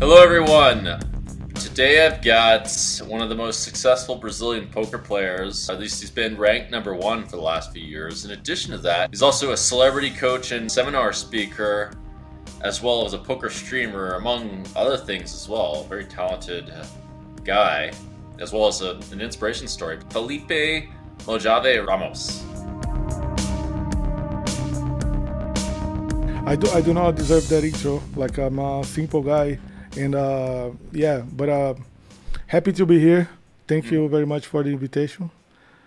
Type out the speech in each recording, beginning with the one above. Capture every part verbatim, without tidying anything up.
Hello everyone! Today I've got one of the most successful Brazilian poker players. At least he's been ranked number one for the last few years. In addition to that, he's also a celebrity coach and seminar speaker, as well as a poker streamer, among other things as well. Very talented guy, as well as a, an inspiration story. Felipe Mojave Ramos. I do, I do not deserve that intro. Like, I'm a simple guy. And uh, yeah, but uh, happy to be here. Thank mm. you very much for the invitation.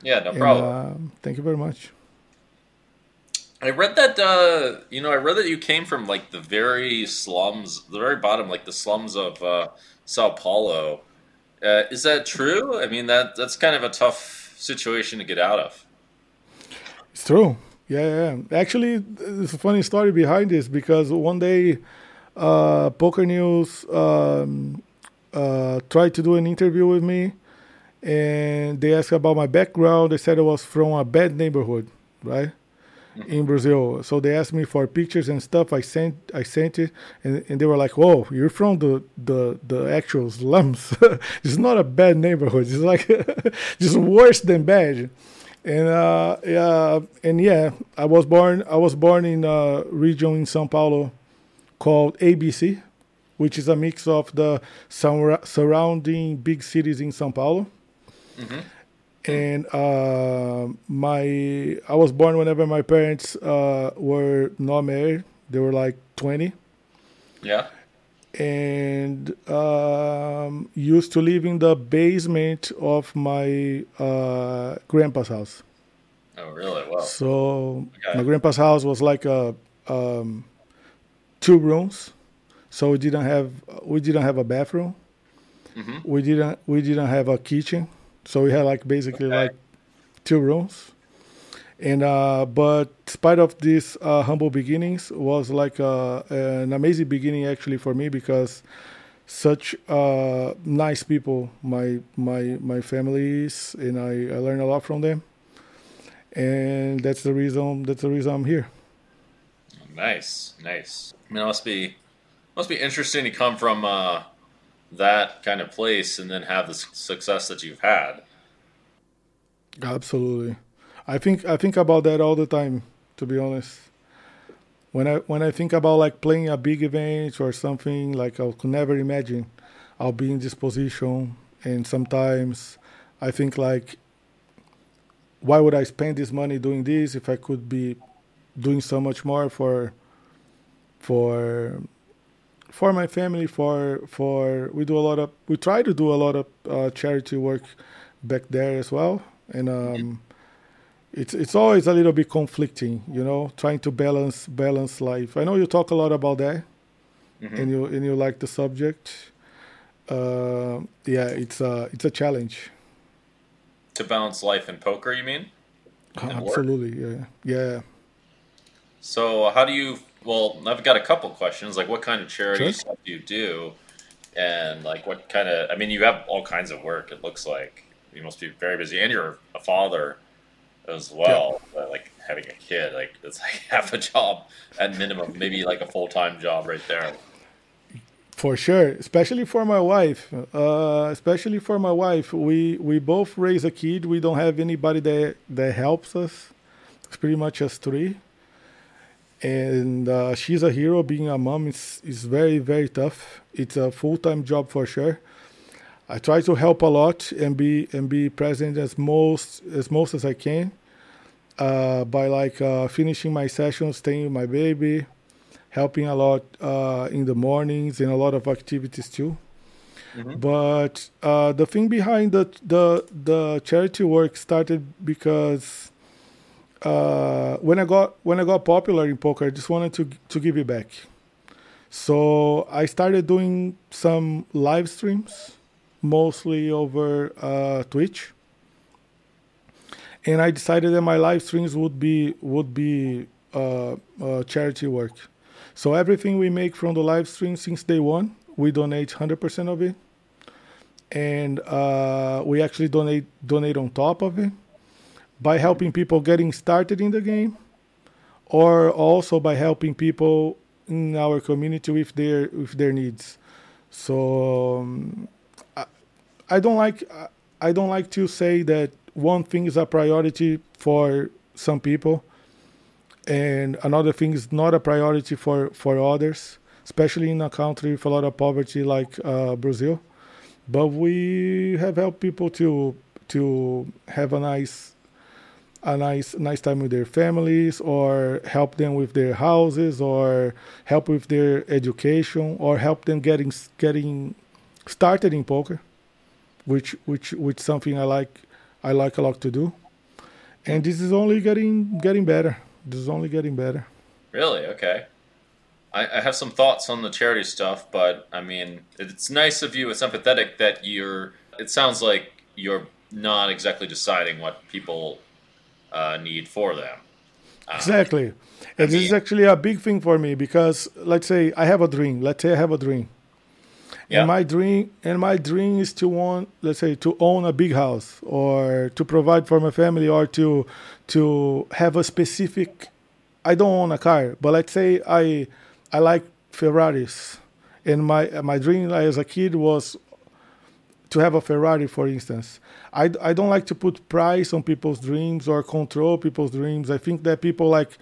Yeah, no and, problem. Uh, thank you very much. I read that, uh, you know, I read that you came from like the very slums, the very bottom, like the slums of uh, Sao Paulo. Uh, is that true? I mean, that that's kind of a tough situation to get out of. It's true. Yeah, yeah. Actually, there's a funny story behind this because one day, Uh, Poker News um, uh, tried to do an interview with me, and they asked about my background. They said I was from a bad neighborhood, right, mm-hmm. in Brazil. So they asked me for pictures and stuff. I sent, I sent it, and, and they were like, "Whoa, you're from the the, the actual slums. It's not a bad neighborhood. It's like just worse than bad." And uh, yeah, and yeah, I was born. I was born in a region in São Paulo called A B C, which is a mix of the sur- surrounding big cities in São Paulo. Mm-hmm. And uh, my I was born whenever my parents uh, were not married. They were like twenty. Yeah. And um, used to live in the basement of my uh, grandpa's house. Oh, really? Wow. So okay. My grandpa's house was like a... Um, two rooms, so we didn't have we didn't have a bathroom. Mm-hmm. We didn't we didn't have a kitchen, so we had like basically okay. like two rooms. And uh, but despite of these uh, humble beginnings, was like a, an amazing beginning actually for me because such uh, nice people, my my my families, and I, I learned a lot from them. And that's the reason that's the reason I'm here. Nice, nice. I mean, it must be, must be interesting to come from uh, that kind of place and then have the success that you've had. Absolutely, I think I think about that all the time. To be honest, when I when I think about like playing a big event or something, like I could never imagine I'll be in this position. And sometimes I think like, why would I spend this money doing this if I could be doing so much more for for for my family, for for we do a lot of we try to do a lot of uh, charity work back there as well. And um it's it's always a little bit conflicting, you know, trying to balance balance life. I know you talk a lot about that, mm-hmm. and you and you like the subject. Uh, yeah, it's a it's a challenge to balance life and poker, you mean? And absolutely, yeah. Yeah. So how do you, well, I've got a couple questions, like what kind of charity sure. stuff do you do? And like what kind of, I mean, you have all kinds of work, it looks like. You must be very busy. And you're a father as well, yeah. Like having a kid, like it's like half a job at minimum, maybe like a full-time job right there. For sure, especially for my wife, uh, especially for my wife. We we both raise a kid. We don't have anybody that, that helps us. It's pretty much us three. And uh, she's a hero. Being a mom is, is very, very tough. It's a full-time job for sure. I try to help a lot and be and be present as most as most as I can uh, by like uh, finishing my sessions, staying with my baby, helping a lot uh, in the mornings and a lot of activities too. Mm-hmm. But uh, the thing behind the the the charity work started because. Uh, when I got when I got popular in poker, I just wanted to to give it back. So I started doing some live streams, mostly over uh, Twitch. And I decided that my live streams would be would be uh, uh, charity work. So everything we make from the live stream since day one, we donate one hundred percent of it, and uh, we actually donate donate on top of it. By helping people getting started in the game, or also by helping people in our community with their with their needs. So um, I, I don't like I don't like to say that one thing is a priority for some people and another thing is not a priority for, for others, especially in a country with a lot of poverty like uh, Brazil. But we have helped people to to have a nice a nice nice time with their families, or help them with their houses, or help with their education, or help them getting getting started in poker, which which which is something I like I like a lot to do. And this is only getting getting better. This is only getting better. Really? Okay. I have some thoughts on the charity stuff, but I mean, it's nice of you. It's empathetic that you're, it sounds like you're not exactly deciding what people uh, need for them. Uh, exactly. And I mean, this is actually a big thing for me because let's say I have a dream. Let's say I have a dream. Yeah. And my dream, and my dream is to want, let's say, to own a big house or to provide for my family or to, to have a specific, I don't own a car, but let's say I, I like Ferraris, and my my dream as a kid was to have a Ferrari, for instance. I, I don't like to put price on people's dreams or control people's dreams. I think that people like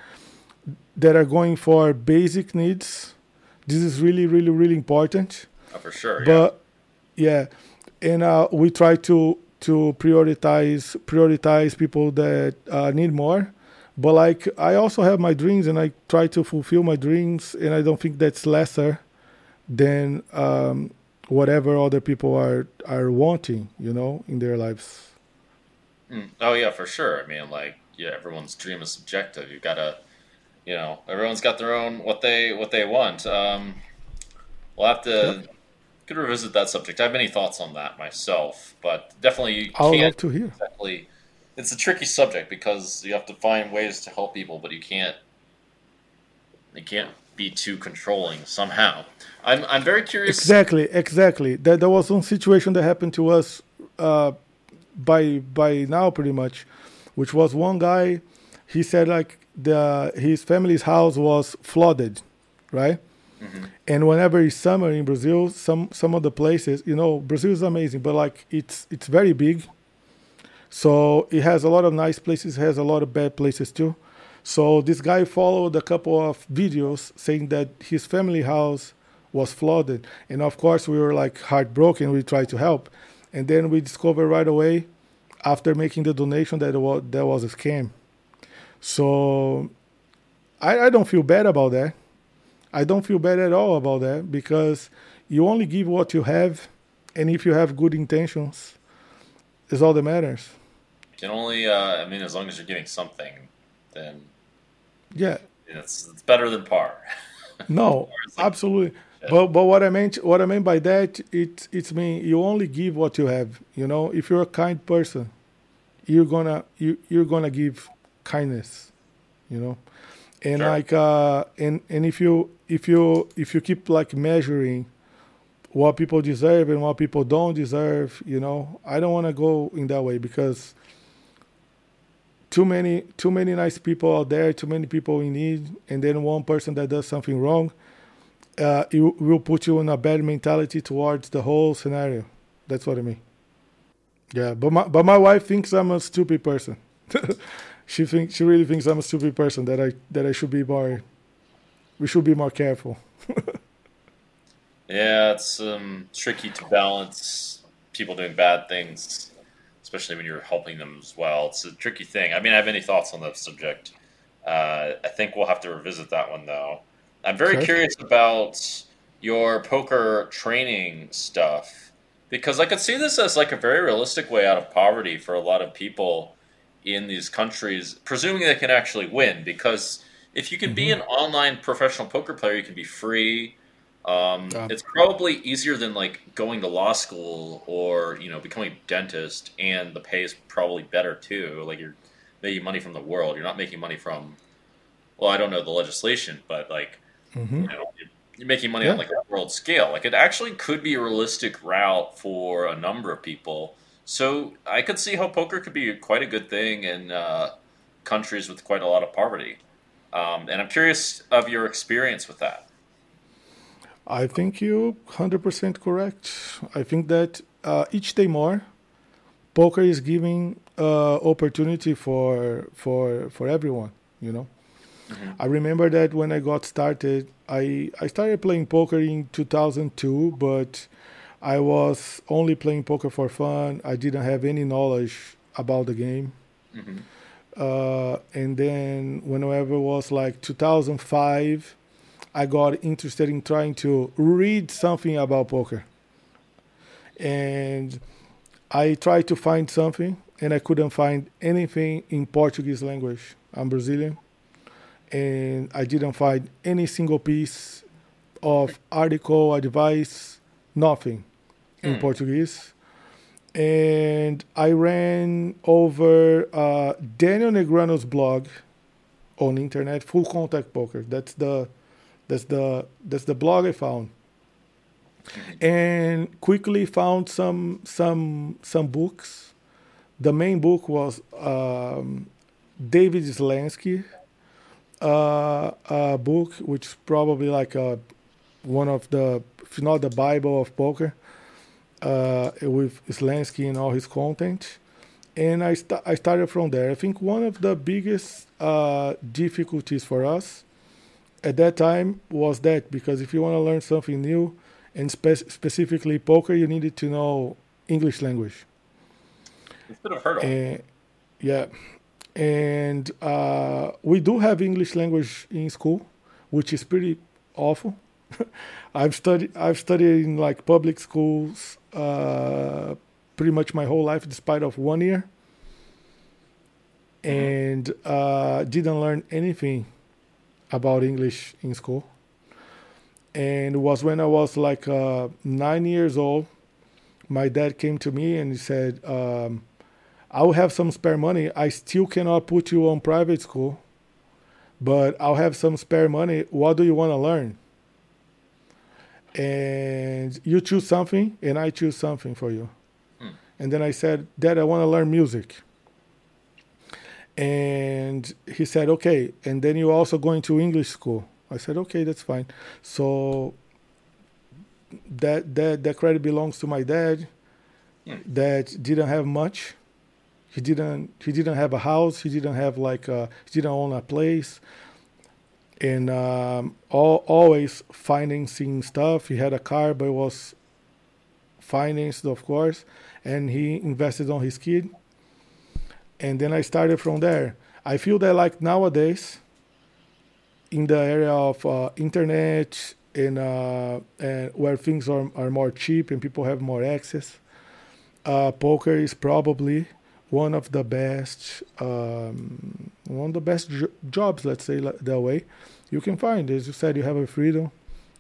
that are going for basic needs. This is really, really, really important. Oh, for sure. But yeah, yeah and uh, we try to to prioritize prioritize people that uh, need more. But like I also have my dreams, and I try to fulfill my dreams, and I don't think that's lesser than um, whatever other people are are wanting, you know, in their lives. Mm. Oh yeah, for sure. I mean, like yeah, everyone's dream is subjective. You gotta, you know, everyone's got their own what they what they want. Um, we'll have to yep. could revisit that subject. I have many thoughts on that myself, but definitely you I'll can't love to hear. Exactly. It's a tricky subject because you have to find ways to help people, but you can't you can't be too controlling somehow. I'm I'm very curious. Exactly, exactly. There, there was one situation that happened to us uh, by by now pretty much, which was one guy. He said like the his family's house was flooded, right? Mm-hmm. And whenever it's summer in Brazil, some some of the places, you know, Brazil is amazing, but like it's it's very big. So it has a lot of nice places, has a lot of bad places too. So this guy followed a couple of videos saying that his family house was flooded. And of course we were like heartbroken, we tried to help. And then we discovered right away after making the donation that it was, that was a scam. So I, I don't feel bad about that. I don't feel bad at all about that because you only give what you have. And if you have good intentions, it's all that matters. You can only, uh, I mean, as long as you're giving something, then yeah, it's, it's better than par. No, like, absolutely. Yeah. But but what I meant, what I meant by that, it it's mean you only give what you have. You know, if you're a kind person, you're gonna you you're gonna give kindness. You know, and sure. like uh, and and if you if you if you keep like measuring what people deserve and what people don't deserve, you know, I don't want to go in that way because too many too many nice people out there, too many people in need, and then one person that does something wrong, uh, it will put you in a bad mentality towards the whole scenario. That's what I mean. Yeah, but my, but my wife thinks I'm a stupid person. She thinks she really thinks I'm a stupid person, that I that I should be more, we should be more careful. Yeah, it's um, tricky to balance people doing bad things, especially when you're helping them as well. It's a tricky thing. I mean, I have any thoughts on that subject. Uh, I think we'll have to revisit that one, though. I'm very sure. curious about your poker training stuff, because I could see this as like a very realistic way out of poverty for a lot of people in these countries, presuming they can actually win, because if you can mm-hmm. be an online professional poker player, you can be free. Um, um, it's probably easier than like going to law school or, you know, becoming a dentist, and the pay is probably better too. Like you're making money from the world. You're not making money from, well, I don't know the legislation, but like, mm-hmm. you know, you're making money yeah. on like a world scale. Like it actually could be a realistic route for a number of people. So I could see how poker could be quite a good thing in uh, countries with quite a lot of poverty. Um, and I'm curious of your experience with that. I think you're one hundred percent correct. I think that uh, each day more, poker is giving uh, opportunity for for for everyone, you know. Mm-hmm. I remember that when I got started, I, I started playing poker in two thousand two, but I was only playing poker for fun. I didn't have any knowledge about the game. Mm-hmm. Uh, and then whenever it was like two thousand five, I got interested in trying to read something about poker. And I tried to find something, and I couldn't find anything in Portuguese language. I'm Brazilian. And I didn't find any single piece of article, advice, nothing in mm. Portuguese. And I ran over uh, Daniel Negrano's blog on the internet, Full Contact Poker. That's the that's the that's the blog I found. And quickly found some some some books. The main book was um, David Slansky. Uh, a book which is probably like a, one of the, if not the Bible of poker, uh, with Slansky and all his content. And I, st- I started from there. I think one of the biggest uh, difficulties for us at that time was that, because if you want to learn something new, and spe- specifically poker, you needed to know English language. It's a bit of a hurdle. And, yeah. And uh, we do have English language in school, which is pretty awful. I've studied I've studied in like public schools uh, pretty much my whole life, despite of one year, and uh, didn't learn anything about English in school. And it was when I was like uh, nine years old, my dad came to me and he said, Um, I'll have some spare money. I still cannot put you on private school, but I'll have some spare money. What do you want to learn? And you choose something, and I choose something for you. Hmm. And then I said, Dad, I want to learn music. And he said, okay, and then you're also going to English school. I said, okay, that's fine. So that that, that credit belongs to my dad yeah. that didn't have much. He didn't. He didn't have a house. He didn't have like. A, he didn't own a place, and um, all, always financing stuff. He had a car, but it was financed, of course. And he invested on his kid. And then I started from there. I feel that like nowadays, in the area of uh, internet and, uh, and where things are are more cheap and people have more access, uh, poker is probably one of the best, um, one of the best jo- jobs, let's say that way, you can find. As you said, you have a freedom.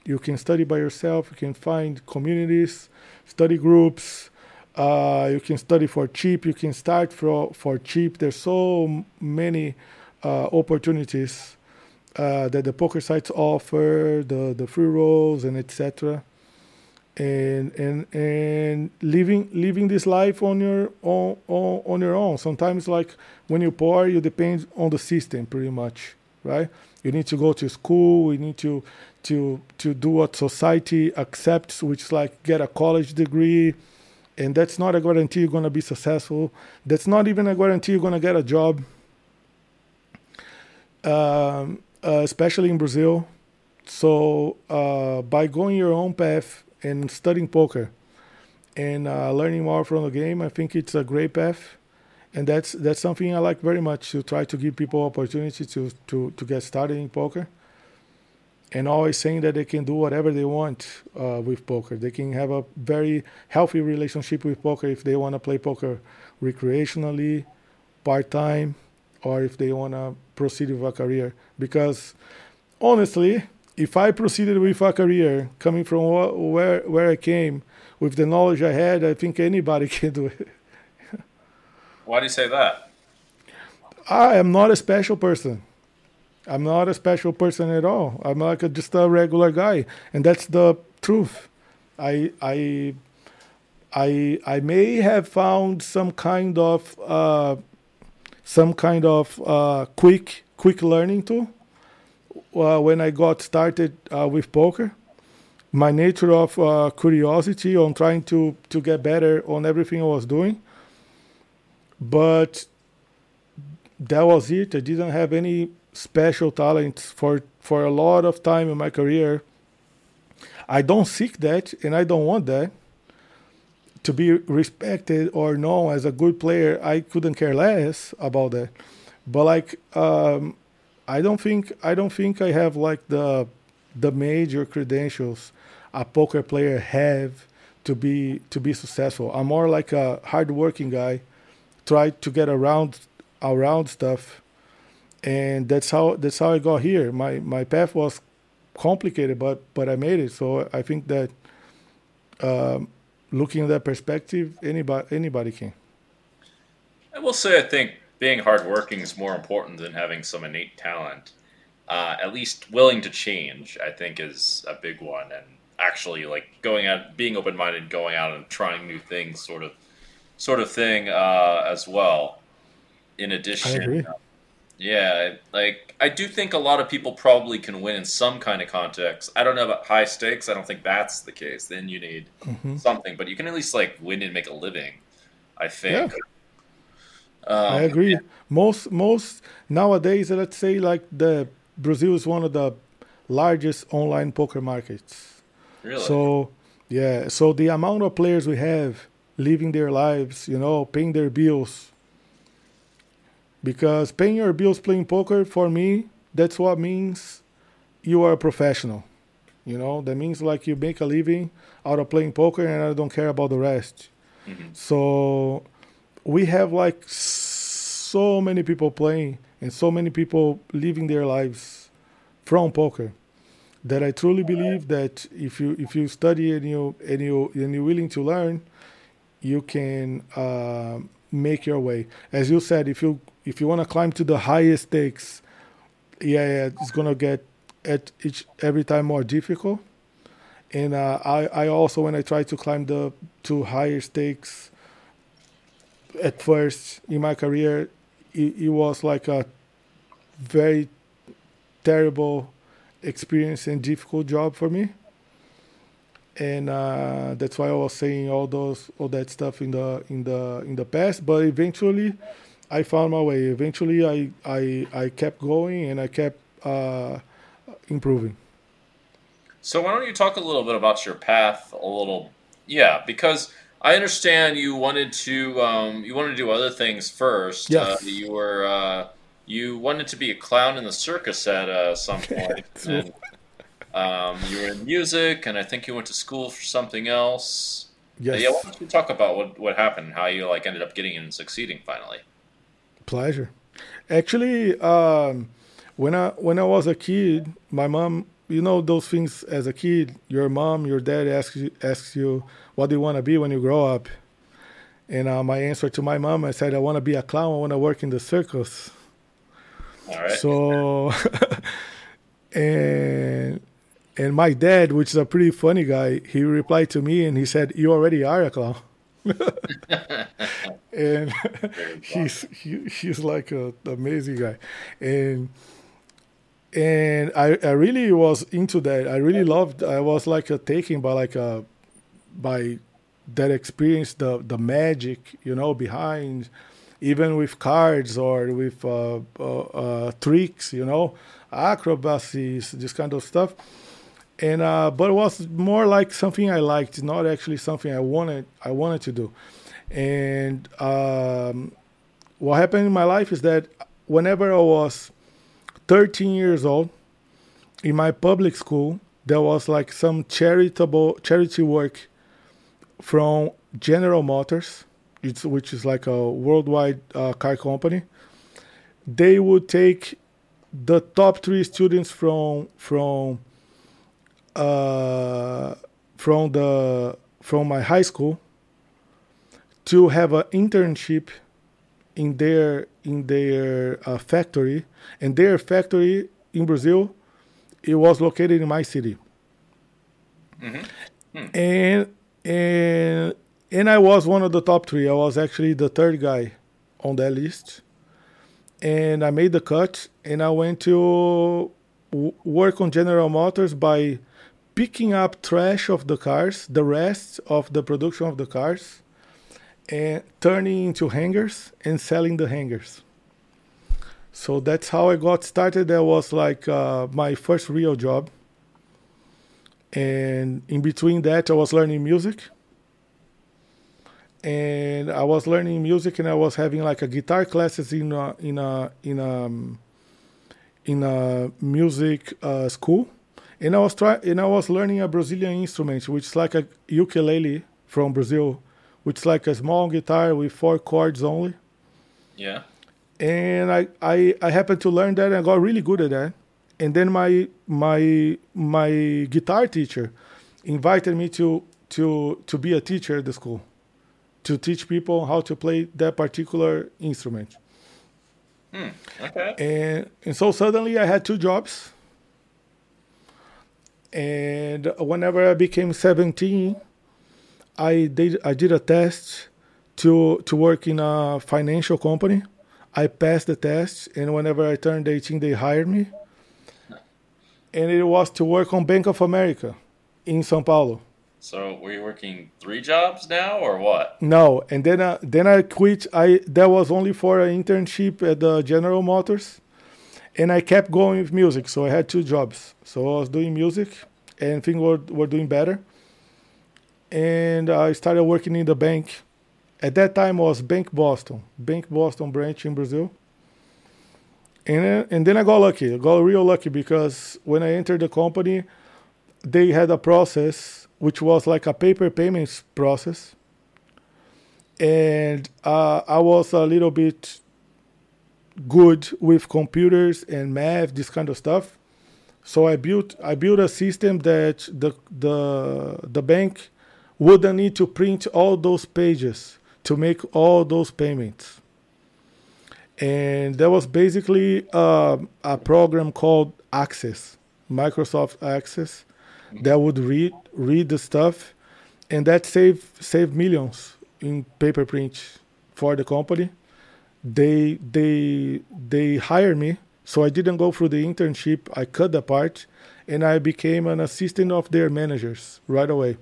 You can study by yourself. You can find communities, study groups. Uh, you can study for cheap. You can start for, for cheap. There's so many uh, opportunities uh, that the poker sites offer, the, the free rolls, and et cetera. And and and living living this life on your on, on on your own. Sometimes, like when you're poor, you depend on the system pretty much, right? You need to go to school. You need to to to do what society accepts, which is like get a college degree, and that's not a guarantee you're gonna be successful. That's not even a guarantee you're gonna get a job, um, uh, especially in Brazil. So uh, by going your own path and studying poker and uh, learning more from the game, I think it's a great path. And that's that's something I like very much, to try to give people opportunity to, to, to get started in poker. And always saying that they can do whatever they want uh, with poker. They can have a very healthy relationship with poker if they want to play poker recreationally, part-time, or if they want to proceed with a career. Because honestly, if I proceeded with a career coming from wh- where where I came, with the knowledge I had, I think anybody can do it. Why do you say that? I am not a special person. I'm not a special person at all. I'm like a, just a regular guy, and that's the truth. I I I I may have found some kind of uh, some kind of uh, quick quick learning tool. Uh, when I got started uh, with poker, my nature of uh, curiosity on trying to, to get better on everything I was doing. But that was it. I didn't have any special talents for, for a lot of time in my career. I don't seek that, and I don't want that. To be respected or known as a good player, I couldn't care less about that. But like, um, I don't think I don't think I have like the the major credentials a poker player have to be to be successful. I'm more like a hardworking guy, try to get around around stuff, and that's how that's how I got here. My my path was complicated, but but I made it. So I think that. Um, Looking at that perspective, anybody anybody can. I will say I think being hardworking is more important than having some innate talent. Uh, at least willing to change, I think, is a big one. And actually, like going out, being open-minded, going out and trying new things, sort of, sort of thing, uh, as well. In addition, I agree. Uh, yeah, like I do think a lot of people probably can win in some kind of context. I don't know about high stakes. I don't think that's the case. Then you need mm-hmm. something, but you can at least like win and make a living. I think. Yeah. Um, I agree. Yeah. Most most nowadays, let's say like the Brazil is one of the largest online poker markets. Really? So yeah, so the amount of players we have living their lives, you know, paying their bills. Because paying your bills playing poker, for me, that's what means you are a professional. You know, that means like you make a living out of playing poker and I don't care about the rest. Mm-hmm. So we have like so many people playing and so many people living their lives from poker that I truly believe that if you if you study and, you, and, you, and you're willing to learn, you can uh, make your way. As you said, if you... If you want to climb to the highest stakes, yeah, yeah it's going to get at each every time more difficult. And uh, I, I also, when I try to climb the to higher stakes at first in my career, it, it was like a very terrible experience and difficult job for me. And uh, that's why I was saying all those all that stuff in the in the in the past. But eventually. I found my way. Eventually, I, I, I kept going and I kept uh, improving. So why don't you talk a little bit about your path a little? Yeah, because I understand you wanted to um, you wanted to do other things first. Yes. Uh, you were uh, you wanted to be a clown in the circus at uh, some point. And, um, you were in music, and I think you went to school for something else. Yes. Yeah. Why don't you talk about what what happened, and how you like ended up getting in and succeeding finally? Pleasure. Actually, um, when I when I was a kid, my mom, you know those things as a kid, your mom, your dad asks you, asks you what do you want to be when you grow up? And uh, my answer to my mom, I said, I want to be a clown. I want to work in the circus. All right. So, and, and my dad, which is a pretty funny guy, he replied to me and he said, you already are a clown. And he's he, he's like a amazing guy, and and I, I really was into that. I really loved. I was like a, taken by like a by that experience, the the magic, you know, behind, even with cards or with uh, uh, uh, tricks, you know, acrobacies, this kind of stuff. And uh, but it was more like something I liked, not actually something I wanted. I wanted to do. And um, what happened in my life is that whenever I was thirteen years old, in my public school, there was like some charitable charity work from General Motors, it's, which is like a worldwide uh, car company. They would take the top three students from from. Uh, from the from my high school to have an internship in their in their uh, factory, and their factory in Brazil, it was located in my city. Mm-hmm. Hmm. And and and I was one of the top three. I was actually the third guy on that list, and I made the cut, and I went to w- work on General Motors by picking up trash of the cars, the rest of the production of the cars, and turning into hangers and selling the hangers. So that's how I got started. That was like uh, my first real job. And in between that, I was learning music. And I was learning music, and I was having like a guitar classes in a, in a in a in a music uh, school, and I was try and I was learning a Brazilian instrument, which is like a ukulele from Brazil, which is like a small guitar with four chords only. Yeah. And I I, I happened to learn that, and I got really good at that. And then my my my guitar teacher invited me to to to be a teacher at the school, to teach people how to play that particular instrument. Hmm, okay. And, and so suddenly I had two jobs. And whenever I became seventeen, I did I did a test to to work in a financial company. I passed the test, and whenever I turned eighteen, they hired me. And it was to work on Bank of America in São Paulo. So were you working three jobs now, or what? No, and then I, then I quit. I that was only for an internship at the General Motors, and I kept going with music. So I had two jobs. So I was doing music, and things were were doing better. And I started working in the bank. At that time, it was Bank Boston, Bank Boston branch in Brazil. And and then I got lucky. I got real lucky because when I entered the company, they had a process, which was like a paper payments process. And uh, I was a little bit good with computers and math, this kind of stuff. So I built I built a system that the the the bank wouldn't need to print all those pages to make all those payments. And there was basically uh, a program called Access, Microsoft Access, that would read read the stuff, and that saved saved millions in paper print for the company. They they they hired me, so I didn't go through the internship. I cut the part, and I became an assistant of their managers right away.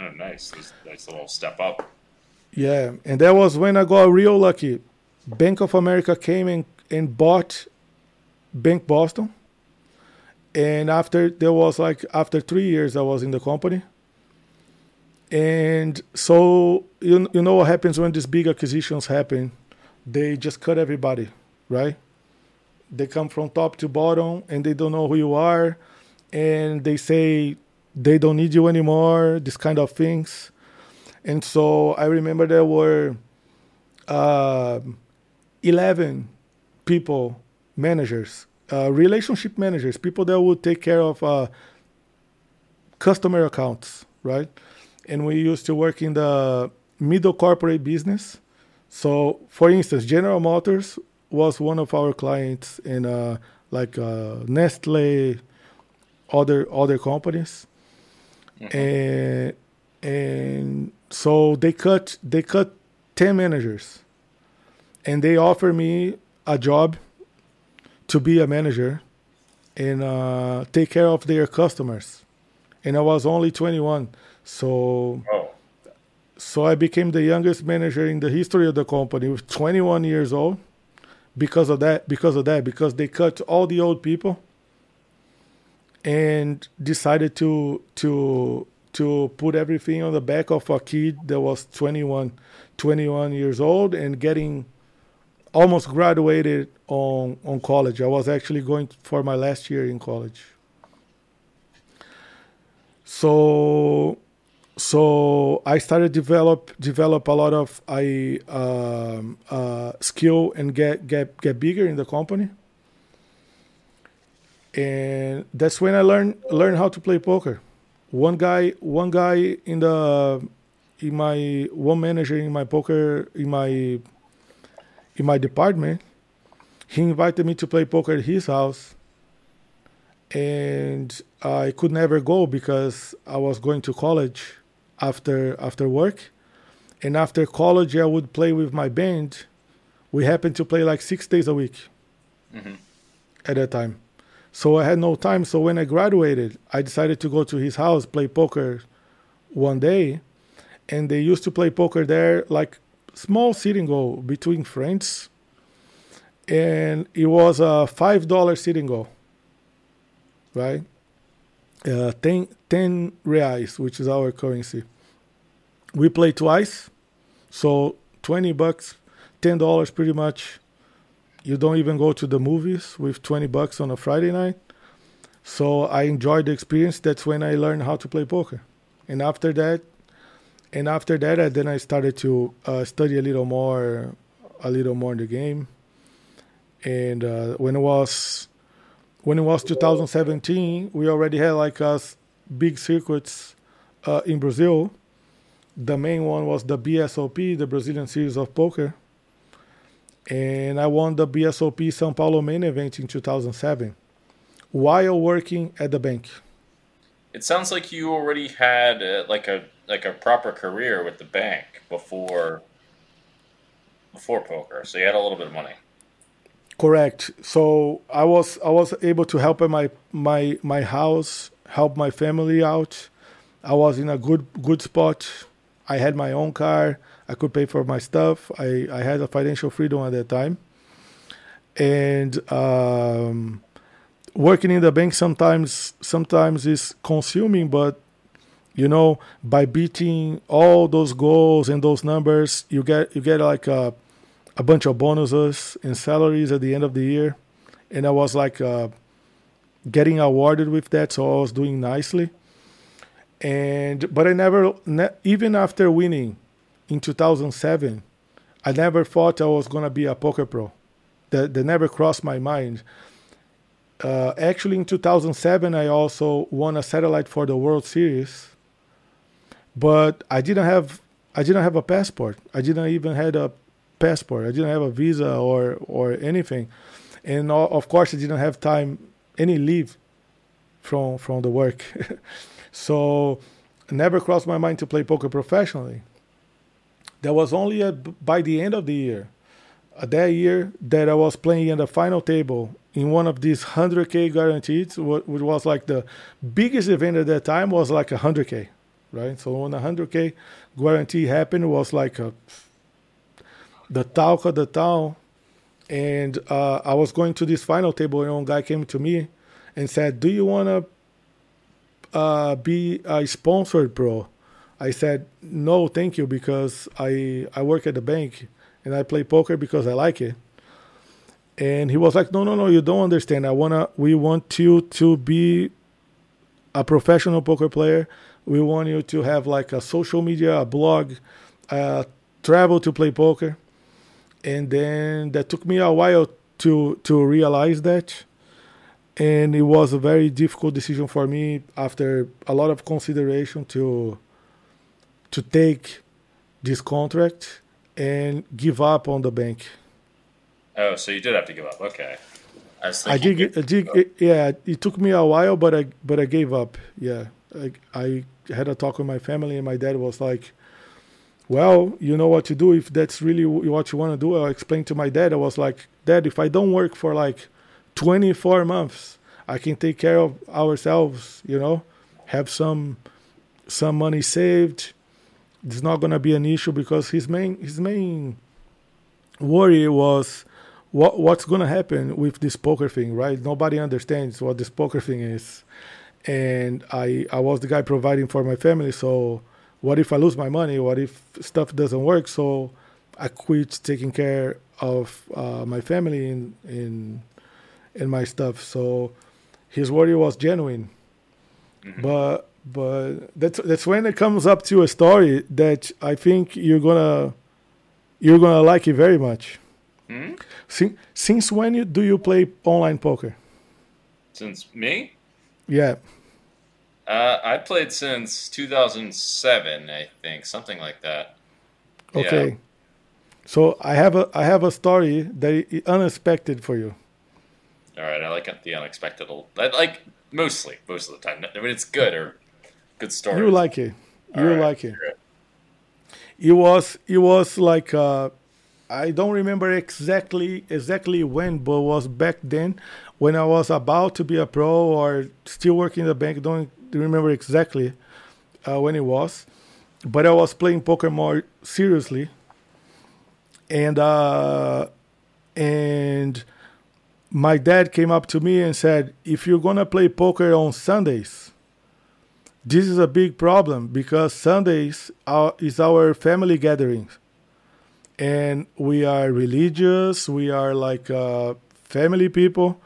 Oh, nice! That's, that's a little step up. Yeah, and that was when I got real lucky. Bank of America came and, and bought Bank Boston. And after there was like after three years, I was in the company. And so you you know what happens when these big acquisitions happen? They just cut everybody, right? They come from top to bottom, and they don't know who you are, and they say they don't need you anymore. These kind of things. And so I remember there were uh, eleven people, managers. Uh, relationship managers, people that would take care of uh, customer accounts, right? And we used to work in the middle corporate business. So, for instance, General Motors was one of our clients, in uh, like uh, Nestle, other other companies, mm-hmm. and and so they cut they cut ten managers, and they offered me a job to be a manager and uh, take care of their customers. And I was only twenty-one. So oh. so I became the youngest manager in the history of the company with twenty-one years old because of that, because of that, because they cut all the old people and decided to to to put everything on the back of a kid that was twenty-one, twenty-one years old and getting almost graduated on on college. I was actually going for my last year in college. So so I started develop develop a lot of I um, uh, skill and get get get bigger in the company. And that's when I learned learned how to play poker. One guy one guy in the in my one manager in my poker in my in my department, he invited me to play poker at his house, and I could never go because I was going to college after after work, and after college I would play with my band. We happened to play like six days a week, mm-hmm. at that time. So I had no time. So when I graduated, I decided to go to his house, play poker one day. And they used to play poker there, like small sitting goal between friends. And it was a five dollar sitting goal, right? Uh, ten, ten reais, which is our currency. We play twice, so twenty bucks, ten dollars pretty much. You don't even go to the movies with twenty bucks on a Friday night. So I enjoyed the experience. That's when I learned how to play poker. And after that, and after that, I, then I started to uh, study a little more, a little more the game. And uh, when it was, when it was two thousand seventeen, we already had like us big circuits uh, in Brazil. The main one was the B S O P, the Brazilian Series of Poker. And I won the B S O P São Paulo main event in two thousand seven while working at the bank. It sounds like you already had uh, like a like a proper career with the bank before before poker. So you had a little bit of money. Correct. So I was I was able to help at my my my house, help my family out. I was in a good good spot. I had my own car. I could pay for my stuff. I, I had a financial freedom at that time. And um, working in the bank sometimes sometimes is consuming, but, you know, by beating all those goals and those numbers, you get you get like a, a bunch of bonuses and salaries at the end of the year. And I was like uh, getting awarded with that, so I was doing nicely. And but I never, ne- even after winning, in two thousand seven, I never thought I was going to be a poker pro. That, that never crossed my mind. Uh, actually, in two thousand seven, I also won a satellite for the World Series. But I didn't have I didn't have a passport. I didn't even had a passport. I didn't have a visa or, or anything. And of course, I didn't have time, any leave from, from the work. So it never crossed my mind to play poker professionally. That was only at, by the end of the year, uh, that year that I was playing at the final table in one of these one hundred K guaranteed, which was like the biggest event at that time was like one hundred K, right? So when the one hundred K guarantee happened, it was like a, the talk of the town. And uh, I was going to this final table and one guy came to me and said, do you want to uh, be a sponsored pro? I said, no, thank you, because I I work at the bank and I play poker because I like it. And he was like, no, no, no, you don't understand. I wanna, we want you to be a professional poker player. We want you to have like a social media, a blog, uh, travel to play poker. And then that took me a while to to realize that. And it was a very difficult decision for me after a lot of consideration to... to take this contract and give up on the bank. Oh, so you did have to give up. Okay. I, was I did, I did it, yeah, it took me a while, but I but I gave up. Yeah. I, I had a talk with my family, and my dad was like, well, you know what to do if that's really what you want to do. I explained to my dad, I was like, Dad, if I don't work for like twenty-four months, I can take care of ourselves, you know, have some some money saved. It's not going to be an issue, because his main his main worry was what what's going to happen with this poker thing, right? Nobody understands what this poker thing is. And I, I was the guy providing for my family, so what if I lose my money? What if stuff doesn't work? So I quit taking care of uh, my family and, and, and my stuff. So his worry was genuine. Mm-hmm. But... But that's that's when it comes up to a story that I think you're gonna you're gonna like it very much. Hmm? Since since when you, do you play online poker? Since me? Yeah. Uh, I played since two thousand seven, I think, something like that. Okay. Yeah. So I have a I have a story that is unexpected for you. All right, I like the unexpected. I like mostly most of the time. I mean, it's good or. Good story. You like it. You right. like it. It was it was like a I don't remember exactly exactly when, but it was back then when I was about to be a pro or still working in the bank. Don't remember exactly uh, when it was, but I was playing poker more seriously, and uh, and my dad came up to me and said, "If you're gonna play poker on Sundays, this is a big problem because Sundays are, is our family gatherings." And we are religious, we are like uh, family people.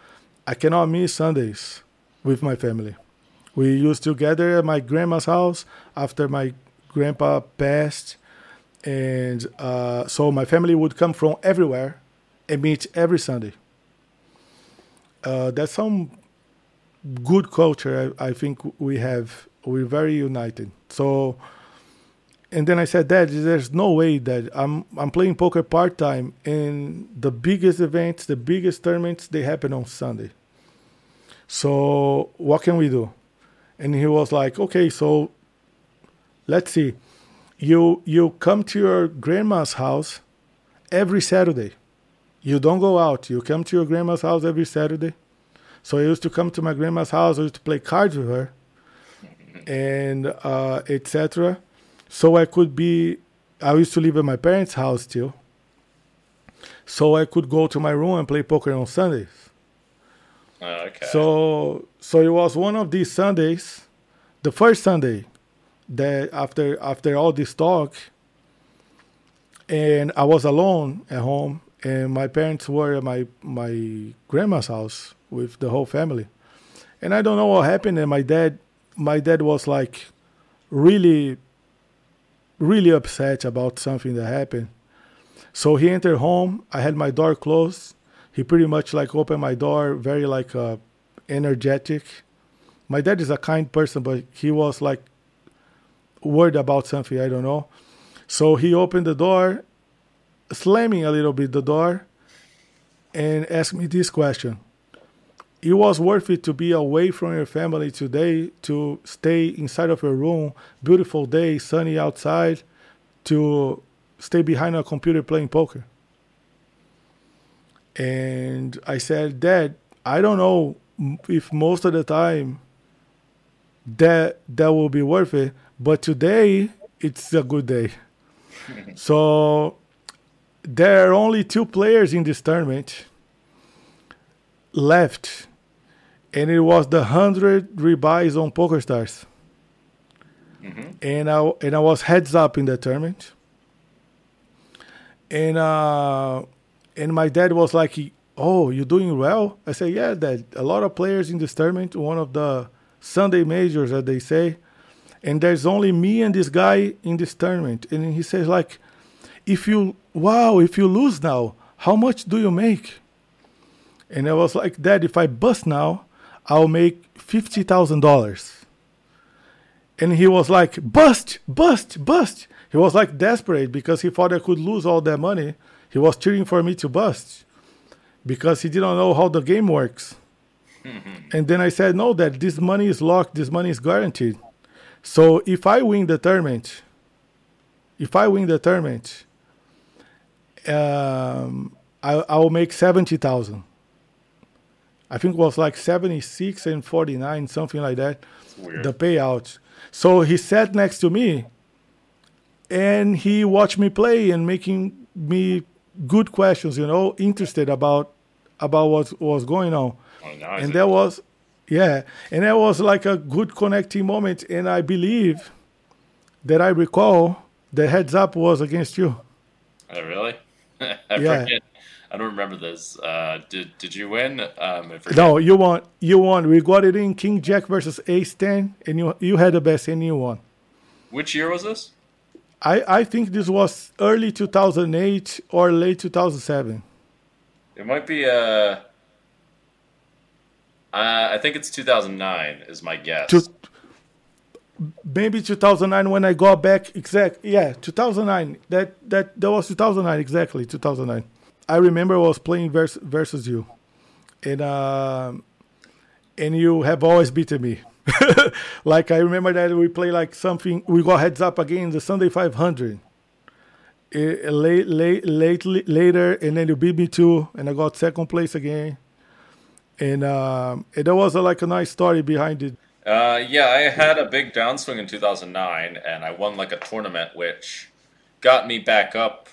I cannot miss Sundays with my family. We used to gather at my grandma's house after my grandpa passed. And uh, so my family would come from everywhere and meet every Sunday. Uh, that's some good culture I, I think we have. We're very united. So... And then I said, Dad, there's no way that I'm I'm playing poker part-time and the biggest events, the biggest tournaments, they happen on Sunday. So what can we do? And he was like, okay, so let's see. You you come to your grandma's house every Saturday. You don't go out. You come to your grandma's house every Saturday. So I used to come to my grandma's house. I used to play cards with her and uh, et cetera. So I could be, I used to live at my parents' house still. So I could go to my room and play poker on Sundays. Okay. So so it was one of these Sundays, the first Sunday, that after after all this talk, and I was alone at home, and my parents were at my, my grandma's house with the whole family. And I don't know what happened, and my dad, my dad was like really... really upset about something that happened. So he entered home. I had my door closed. He pretty much like opened my door, very like uh, energetic. My dad is a kind person, but he was like worried about something, I don't know. So he opened the door, slamming a little bit the door, and asked me this question. It was worth it to be away from your family today, to stay inside of your room, beautiful day, sunny outside, to stay behind a computer playing poker. And I said, Dad, I don't know if most of the time that that will be worth it, but today it's a good day. So there are only two players in this tournament left. And it was the hundred rebuys on PokerStars, mm-hmm. and I and I was heads up in the tournament. And uh, and my dad was like, "Oh, you're doing well." I said, "Yeah, Dad. A lot of players in this tournament. One of the Sunday majors that they say. And there's only me and this guy in this tournament." And he says, "Like, if you wow, if you lose now, how much do you make?" And I was like, Dad, if I bust now, I'll make fifty thousand dollars. And he was like, bust, bust, bust. He was like desperate because he thought I could lose all that money. He was cheering for me to bust because he didn't know how the game works. And then I said, no, Dad, this money is locked. This money is guaranteed. So if I win the tournament, if I win the tournament, um, I, I'll make seventy thousand dollars. I think it was like seventy-six and forty-nine, something like that, the payout. So he sat next to me, and he watched me play and making me good questions, you know, interested about about what was going on. Oh, nice. And that was, yeah, and that was like a good connecting moment. And I believe that I recall the heads up was against you. Oh, really? I yeah. forget. I don't remember this. Uh, did did you win? Um, no, you won. You won. We got it in King Jack versus Ace Ten, and you you had the best, and you won. Which year was this? I, I think this was early two thousand eight or late two thousand seven. It might be. Uh, uh, I think it's two thousand nine is my guess. Two, maybe two thousand nine when I got back. Exact. Yeah, two thousand nine. That that that was two thousand nine exactly. Two thousand nine. I remember I was playing versus, versus you, and uh, and you have always beaten me. Like I remember that we play like something. We got heads up again the Sunday five hundred, late, late, late, later, and then you beat me too, and I got second place again. And, um, and there was a, like a nice story behind it. Uh, yeah, I had a big downswing in two thousand nine, and I won like a tournament, which got me back up,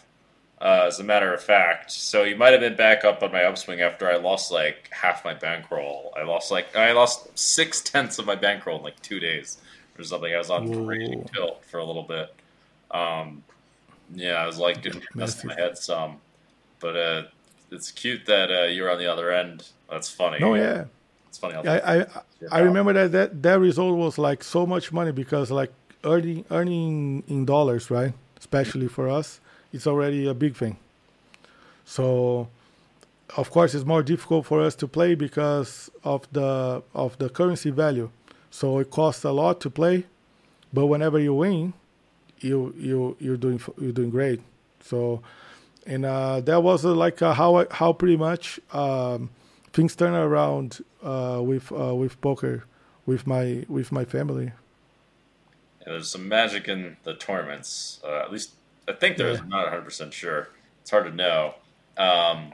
uh, as a matter of fact. So you might have been back up on my upswing after I lost like half my bankroll. I lost like I lost six tenths of my bankroll in like two days or something. I was on Whoa. raging tilt for a little bit. Um, yeah, I was like doing messing my head some, but uh, it's cute that uh, you're on the other end. That's funny. No, yeah, it's funny. How I I, I remember that, that that result was like so much money because like earning earning in dollars, right? Especially for us, it's already a big thing. So, of course, it's more difficult for us to play because of the of the currency value. So it costs a lot to play, but whenever you win, you you you're doing you're doing great. So, and uh, that was uh, like uh, how how pretty much um, things turn around uh, with uh, with poker, with my with my family. Yeah, there's some magic in the tournaments. Uh, at least I think there is. I'm not one hundred percent sure. It's hard to know. Um,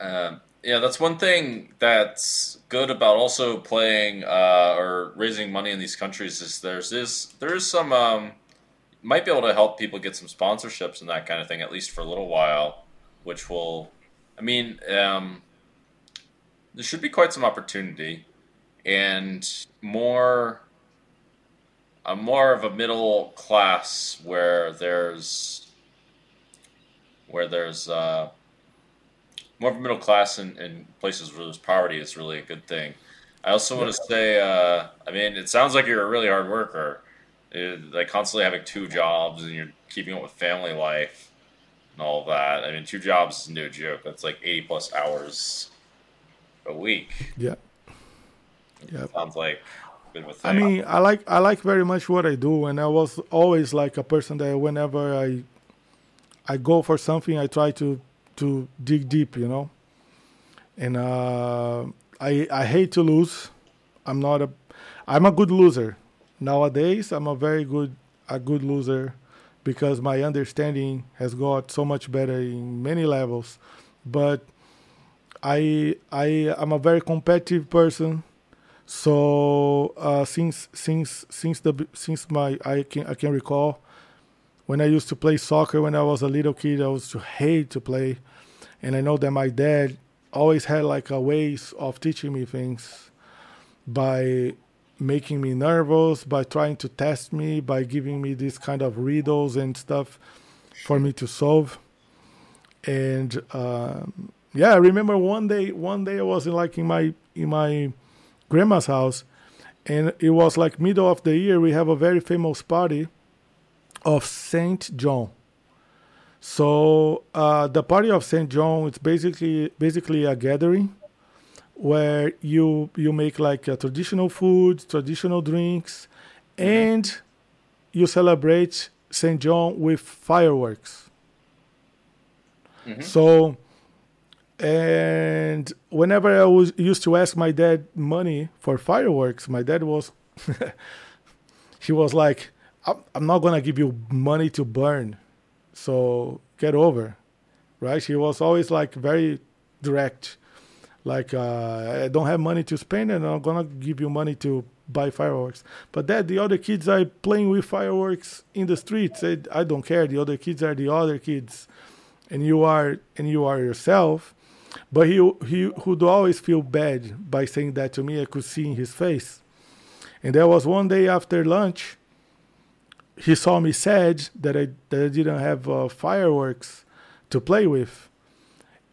uh, yeah, that's one thing that's good about also playing uh, or raising money in these countries is there's this there is some um, might be able to help people get some sponsorships and that kind of thing, at least for a little while, which will. I mean, um, there should be quite some opportunity. And more, I'm more of a middle class where there's, where there's uh, more of a middle class in, in places where there's poverty is really a good thing. I also want to say, uh, I mean, it sounds like you're a really hard worker, it, like constantly having two jobs and you're keeping up with family life and all that. I mean, two jobs is no joke. That's like eighty plus hours a week. Yeah. Yeah, sounds like I mean, I like I like very much what I do, and I was always like a person that whenever I I go for something, I try to to dig deep, you know. And uh, I I hate to lose. I'm not a I'm a good loser nowadays. I'm a very good a good loser because my understanding has got so much better in many levels. But I I am a very competitive person. So uh, since since since the since my I can I can recall when I used to play soccer when I was a little kid, I used to hate to play, and I know that my dad always had like a ways of teaching me things by making me nervous, by trying to test me, by giving me these kind of riddles and stuff for me to solve. And um, yeah, I remember one day one day I was in like in my in my grandma's house, and it was like middle of the year. We have a very famous party of Saint John. So uh, the party of Saint John, it's basically basically a gathering where you you make like a traditional food, traditional drinks, and you celebrate Saint John with fireworks. Mm-hmm. So. And whenever I was used to ask my dad money for fireworks, my dad was, he was like, I'm, I'm not going to give you money to burn. So get over, right? He was always like very direct. Like, uh, I don't have money to spend and I'm going to give you money to buy fireworks. But dad, the other kids are playing with fireworks in the streets. I, I don't care. The other kids are the other kids. And you are, and you are yourself. But he he would always feel bad by saying that to me. I could see in his face. And there was one day after lunch, he saw me sad that I, that I didn't have uh, fireworks to play with.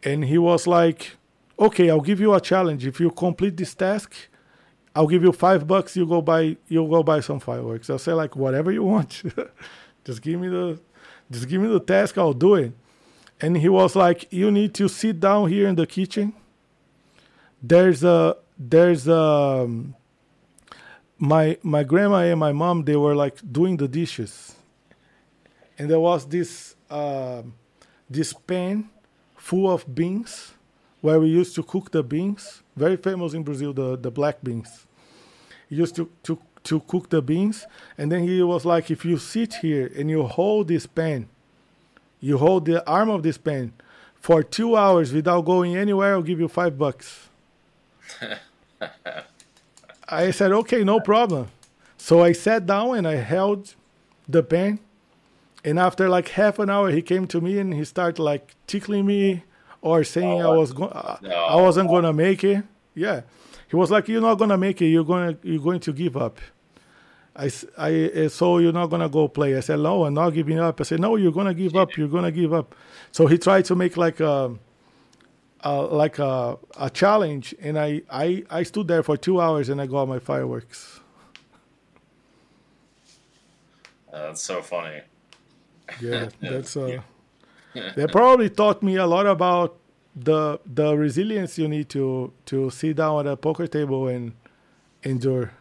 And he was like, okay, I'll give you a challenge. If you complete this task, I'll give you five bucks. You go buy, you go buy some fireworks. I'll say like, whatever you want. just give me the, just give me the task. I'll do it. And he was like, you need to sit down here in the kitchen. There's a, there's a, my, my grandma and my mom, they were like doing the dishes. And there was this, uh, this pan full of beans where we used to cook the beans. Very famous in Brazil, the, the black beans. Used to, to, to cook the beans. And then he was like, if you sit here and you hold this pen, you hold the arm of this pen for two hours without going anywhere, I'll give you five bucks. I said, okay, no problem. So I sat down and I held the pen. And after like half an hour, he came to me and he started like tickling me or saying oh, I, was go- no. I wasn't going to make it. Yeah. He was like, you're not going to make it. You're going to you're going to give up. I, I, so you're not going to go play. I said, no, I'm not giving up. I said, no, you're going to give up. You're going to give up. So he tried to make like a, a like a, a challenge. And I, I, I stood there for two hours and I got my fireworks. Uh, that's so funny. Yeah, that's uh, they probably taught me a lot about the the resilience you need to to sit down at a poker table and endure.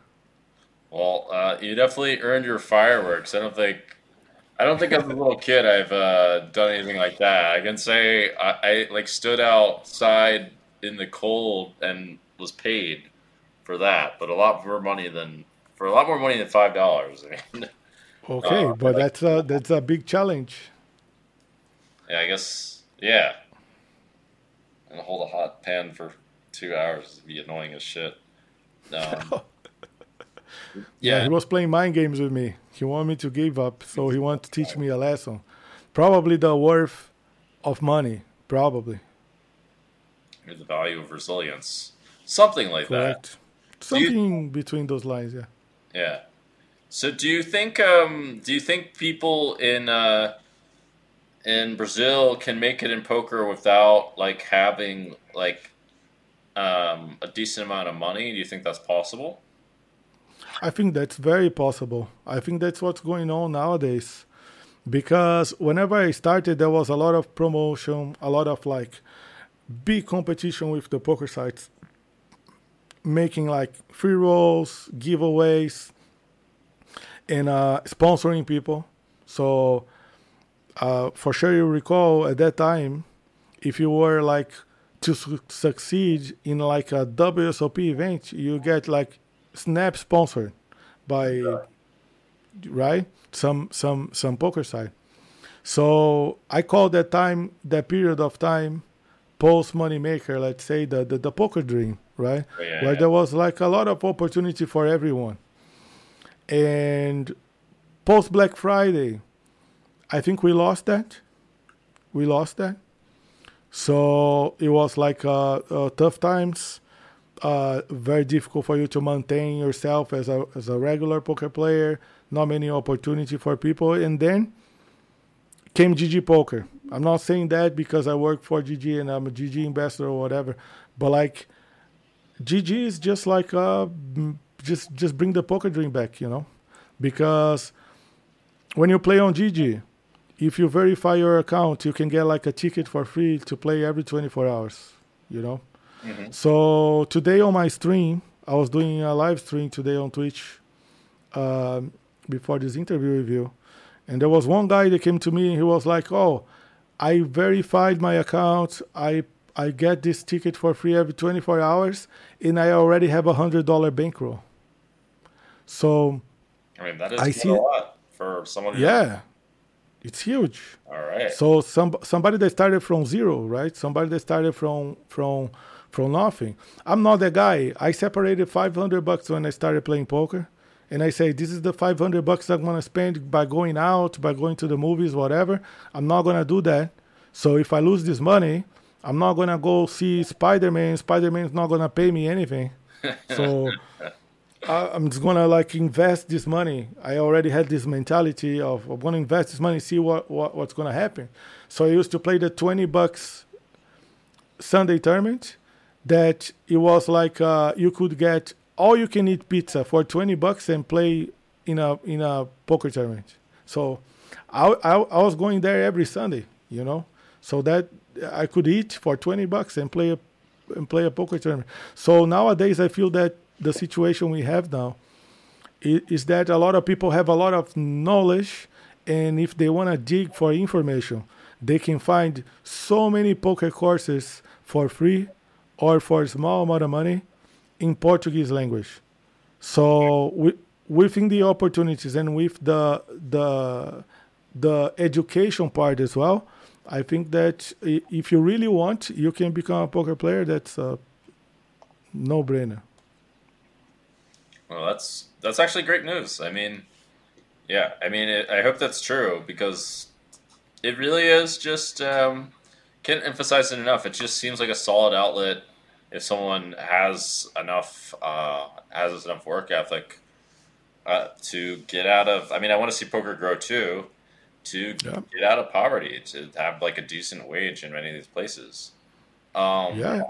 Well, uh, you definitely earned your fireworks. I don't think, I don't think as a little kid I've uh, done anything like that. I can say I, I like stood outside in the cold and was paid for that, but a lot more money than for a lot more money than five dollars. I mean, okay, uh, but that's a, that's a big challenge. Yeah, I guess, yeah. And hold a hot pan for two hours would be annoying as shit. Um, yeah. yeah, he was playing mind games with me. He wanted me to give up, so he wanted to teach me a lesson. Probably the worth of money, probably. Or the value of resilience. Something like Correct. that. Something you... between those lines, yeah. Yeah. So do you think um, do you think people in uh, in Brazil can make it in poker without like having like um, a decent amount of money? Do you think that's possible? I think that's very possible. I think that's what's going on nowadays. Because whenever I started, there was a lot of promotion, a lot of like big competition with the poker sites, making like free rolls, giveaways. And uh, sponsoring people. So uh, for sure you recall at that time, if you were like to su- succeed in like a W S O P event, you get like snap sponsored by, yeah. right? Some some some poker site. So I call that time, that period of time, post moneymaker, let's say the, the, the poker dream, right? Oh, yeah, Where yeah. there was like a lot of opportunity for everyone. And post Black Friday, I think we lost that. We lost that. So it was like uh, uh, tough times, uh, very difficult for you to maintain yourself as a as a regular poker player. Not many opportunity for people. And then came G G Poker. I'm not saying that because I work for G G and I'm a G G ambassador or whatever. But like G G is just like a... Just just bring the poker dream back, you know, because when you play on G G, if you verify your account, you can get like a ticket for free to play every twenty-four hours, you know. Mm-hmm. So today on my stream, I was doing a live stream today on Twitch um, before this interview review. And there was one guy that came to me and he was like, oh, I verified my account. I I get this ticket for free every twenty-four hours and I already have a one hundred dollars bankroll. So, I mean, that is I see, a lot for someone. Yeah, knows. It's huge. All right. So some somebody that started from zero, right? Somebody that started from from from nothing. I'm not that guy. I separated five hundred bucks when I started playing poker, and I say this is the five hundred bucks I'm gonna spend by going out, by going to the movies, whatever. I'm not gonna do that. So if I lose this money, I'm not gonna go see Spider-Man. Spider-Man's not gonna pay me anything. So. I'm just going to like invest this money. I already had this mentality of I'm going to invest this money, see what, what what's going to happen. So I used to play the twenty bucks Sunday tournament that it was like uh, you could get all you can eat pizza for twenty bucks and play in a in a poker tournament. So I, I, I was going there every Sunday, you know, so that I could eat for twenty bucks and play a, and play a poker tournament. So nowadays I feel that the situation we have now is that a lot of people have a lot of knowledge, and if they want to dig for information, they can find so many poker courses for free or for a small amount of money in Portuguese language. So we within the opportunities and with the the the education part as well, I think that if you really want, you can become a poker player. That's a no-brainer. Well, that's that's actually great news. I mean, yeah, I mean, it, I hope that's true, because it really is just, um, can't emphasize it enough. It just seems like a solid outlet if someone has enough uh, has enough work ethic uh, to get out of. I mean, I want to see poker grow too. to yeah. get out of poverty, to have like a decent wage in many of these places. Um, yeah.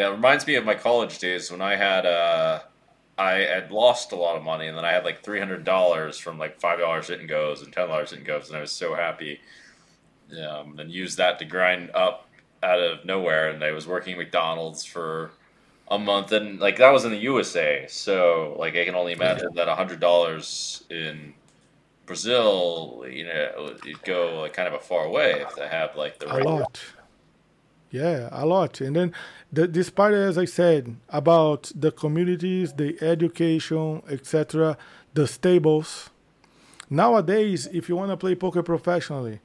Yeah. It reminds me of my college days when I had, uh, I had lost a lot of money, and then I had like three hundred dollars from like five dollars hit and goes and ten dollars hit and goes. And I was so happy. Um, and used that to grind up out of nowhere. And I was working at McDonald's for a month, and like, that was in the U S A. So like, I can only imagine yeah. that a hundred dollars in Brazil, you know, you'd go like kind of a far way if they have like the right. A lot. Yeah, a lot. And then the, this part, as I said, about the communities, the education, et cetera, the stables. Nowadays, if you want to play poker professionally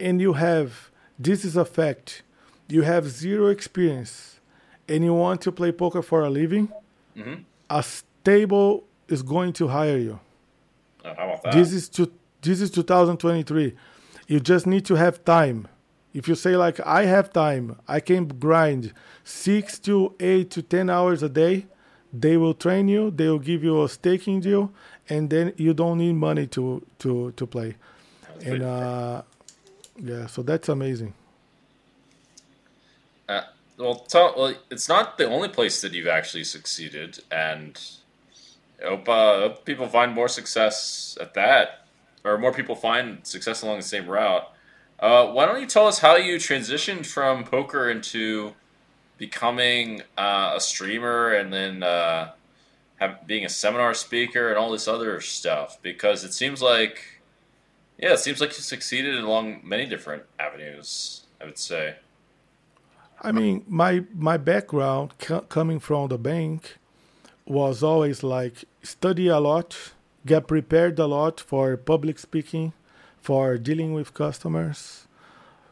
and you have, this is a fact, you have zero experience and you want to play poker for a living, mm-hmm. a stable is going to hire you. This is to, this is two thousand twenty-three. You just need to have time. If you say like, I have time, I can grind six to eight to ten hours a day, they will train you, they will give you a staking deal, and then you don't need money to to, to play. That's and uh, yeah, so that's amazing. Uh, well, tell, well, it's not the only place that you've actually succeeded, and. I hope, uh, hope people find more success at that, or more people find success along the same route. Uh, why don't you tell us how you transitioned from poker into becoming uh, a streamer, and then uh, have, being a seminar speaker and all this other stuff? Because it seems like, yeah, it seems like you succeeded along many different avenues, I would say. I mean, my, my background c- coming from the bank was always like study a lot, get prepared a lot for public speaking, for dealing with customers,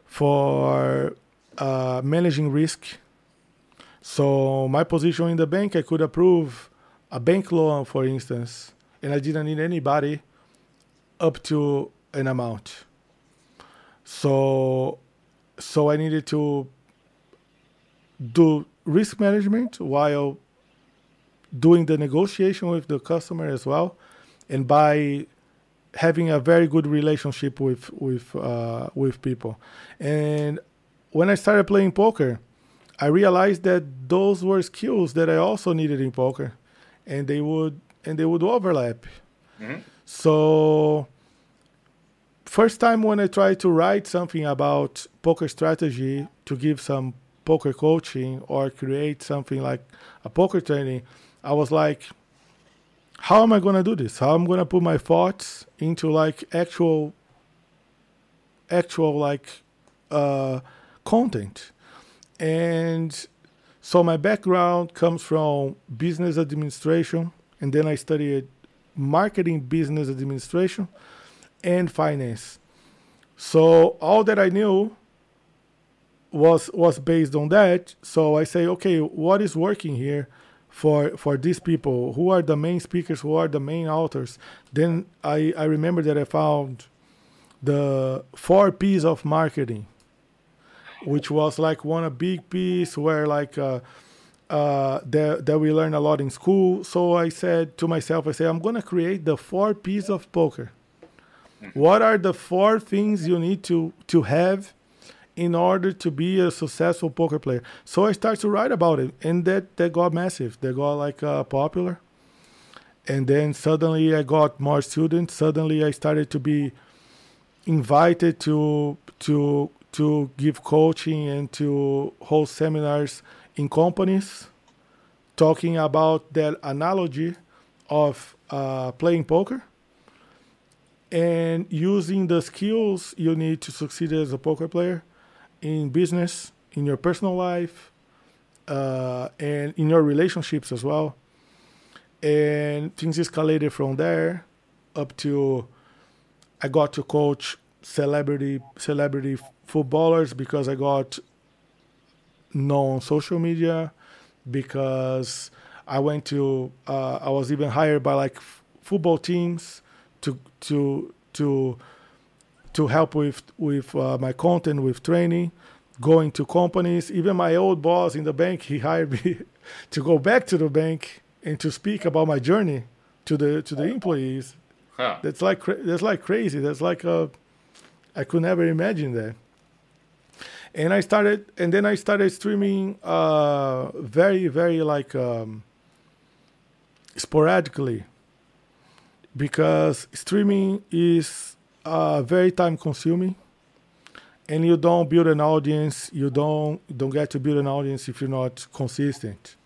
for uh, managing risk. So my position in the bank, I could approve a bank loan, for instance, and I didn't need anybody up to an amount. So, so I needed to do risk management while doing the negotiation with the customer as well, and by having a very good relationship with with uh, with people. And when I started playing poker, I realized that those were skills that I also needed in poker, and they would and they would overlap. Mm-hmm. So first time when I tried to write something about poker strategy to give some poker coaching or create something like a poker training, I was like, how am I going to do this? How am I going to put my thoughts into like actual, actual like uh, content? And so my background comes from business administration, and then I studied marketing, business administration, and finance. So all that I knew was was based on that. So I say, okay, what is working here? For for these people, who are the main speakers, who are the main authors? Then I, I remember that I found the four P's of marketing, which was like one a big piece where like uh, uh, that that we learn a lot in school. So I said to myself, I said, I'm gonna create the four P's of poker. What are the four things you need to to have in order to be a successful poker player? So I started to write about it, and that, that got massive. They got like uh, popular. And then suddenly I got more students. Suddenly I started to be invited to to to give coaching and to host seminars in companies, talking about that analogy of uh, playing poker and using the skills you need to succeed as a poker player in business, in your personal life, uh, and in your relationships as well. and things escalated from there up to I got to coach celebrity celebrity footballers because I got known on social media, because I went to uh, I was even hired by like f- football teams to to to to help with with uh, my content, with training, going to companies. Even my old boss in the bank, he hired me to go back to the bank and to speak about my journey to the to the employees. Huh. That's like that's like crazy. That's like a, I could never imagine that. And I started, and then I started streaming uh, very, very like um, sporadically, because streaming is uh, very time consuming, and you don't build an audience. You don't don't get to build an audience if you're not consistent.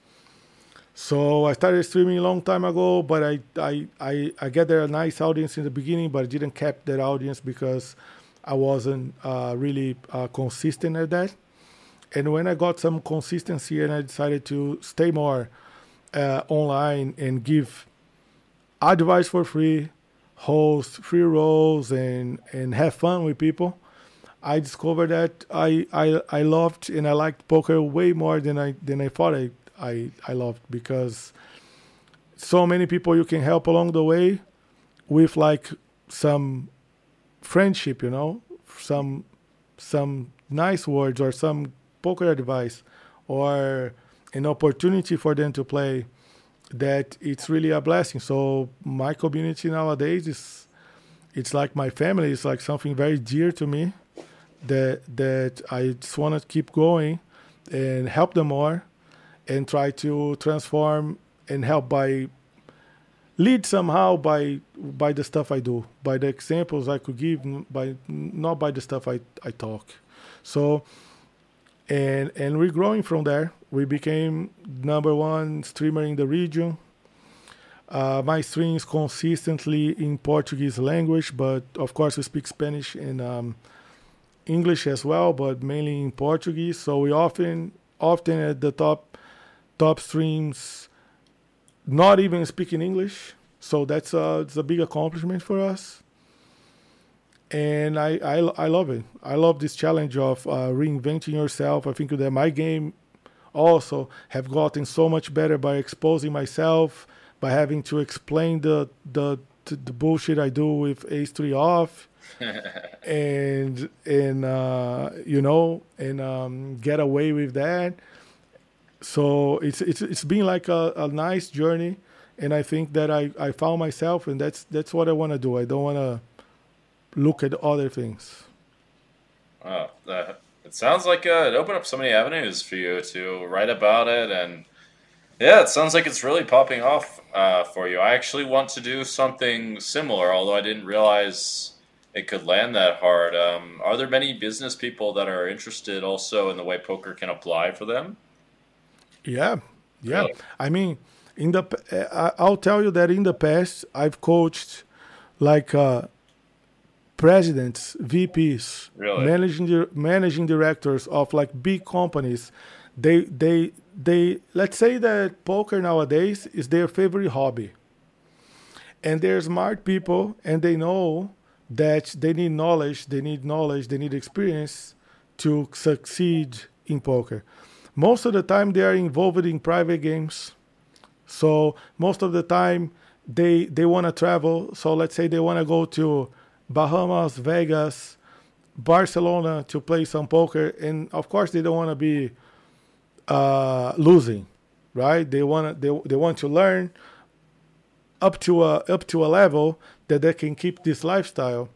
So I started streaming a long time ago, but I I I, I gathered a nice audience in the beginning, but I didn't keep that audience because I wasn't uh, really uh, consistent at that. And when I got some consistency and I decided to stay more uh, online and give advice for free, host free rolls, and, and have fun with people, I discovered that I, I I loved and I liked poker way more than I than I thought I, I, I loved, because so many people you can help along the way with like some friendship, you know, some some nice words or some poker advice or an opportunity for them to play, that it's really a blessing. So my community nowadays is, it's like my family. It's like something very dear to me that that I just want to keep going and help them more and try to transform and help by lead somehow by by the stuff I do, by the examples I could give, by not by the stuff I, I talk. So, and and we're growing from there. We became number one streamer in the region. Uh, my streams consistently in Portuguese language, but of course we speak Spanish and um, English as well, but mainly in Portuguese. So we often often at the top top streams, not even speaking English, so that's a, it's a big accomplishment for us, and I, I, I love it. I love this challenge of uh, reinventing yourself. I think that my game also have gotten so much better by exposing myself, by having to explain the the, the bullshit I do with ace three off, and and uh, you know, and um, get away with that. So it's it's it's been like a, a nice journey, and I think that I, I found myself, and that's that's what I want to do. I don't want to look at other things. Wow, uh, it sounds like uh, it opened up so many avenues for you to write about it, and yeah, it sounds like it's really popping off uh, for you. I actually want to do something similar, although I didn't realize it could land that hard. Um, are there many business people that are interested also in the way poker can apply for them? Yeah, yeah. I mean, in the uh, I'll tell you that in the past I've coached like uh, presidents, V Ps, really? managing managing directors of like big companies. They they they. Let's say that poker nowadays is their favorite hobby, and they're smart people, and they know that they need knowledge, they need knowledge, they need experience to succeed in poker. Most of the time, they are involved in private games. So most of the time, they they want to travel. So let's say they want to go to Bahamas, Vegas, Barcelona to play some poker. And of course, they don't want to be uh, losing, right? They want they they want to learn up to a up to a level that they can keep this lifestyle.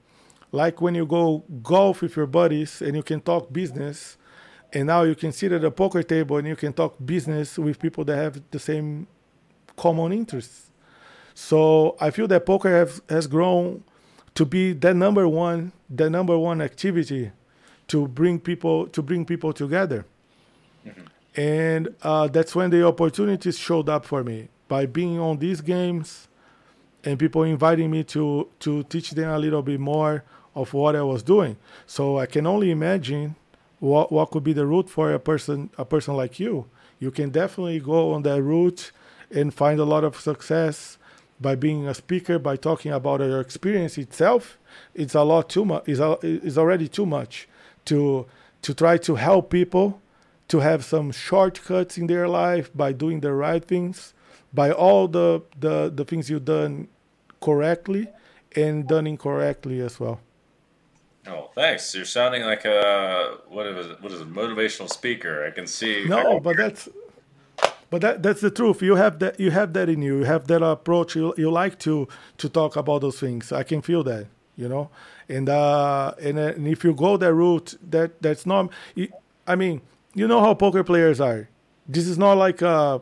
Like when you go golf with your buddies and you can talk business. And now you can sit at a poker table and you can talk business with people that have the same common interests. So I feel that poker have, has grown to be the number one, the number one activity to bring people to bring people together. Mm-hmm. And uh, that's when the opportunities showed up for me by being on these games and people inviting me to to teach them a little bit more of what I was doing. So I can only imagine What what could be the route for a person a person like you? You can definitely go on that route and find a lot of success by being a speaker, by talking about your experience itself, it's a lot too much. It's, it's already too much to to try to help people to have some shortcuts in their life by doing the right things, by all the the, the things you've done correctly and done incorrectly as well. Oh, thanks. You're sounding like a what is it, what is a motivational speaker. I can see. No, but that's but that that's the truth. You have that you have that in you. You have that approach. You you like to to talk about those things. I can feel that, you know. And uh and, and if you go that route, that that's not. I mean, you know how poker players are. This is not like a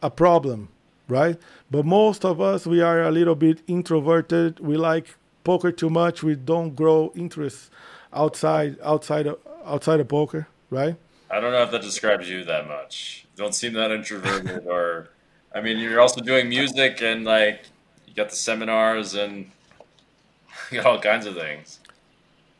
a problem, right? But most of us, we are a little bit introverted. We like poker too much. We don't grow interest outside outside of outside of poker, right? I don't know if that describes you that much. You don't seem that introverted. Or I mean, you're also doing music and like you got the seminars and all kinds of things.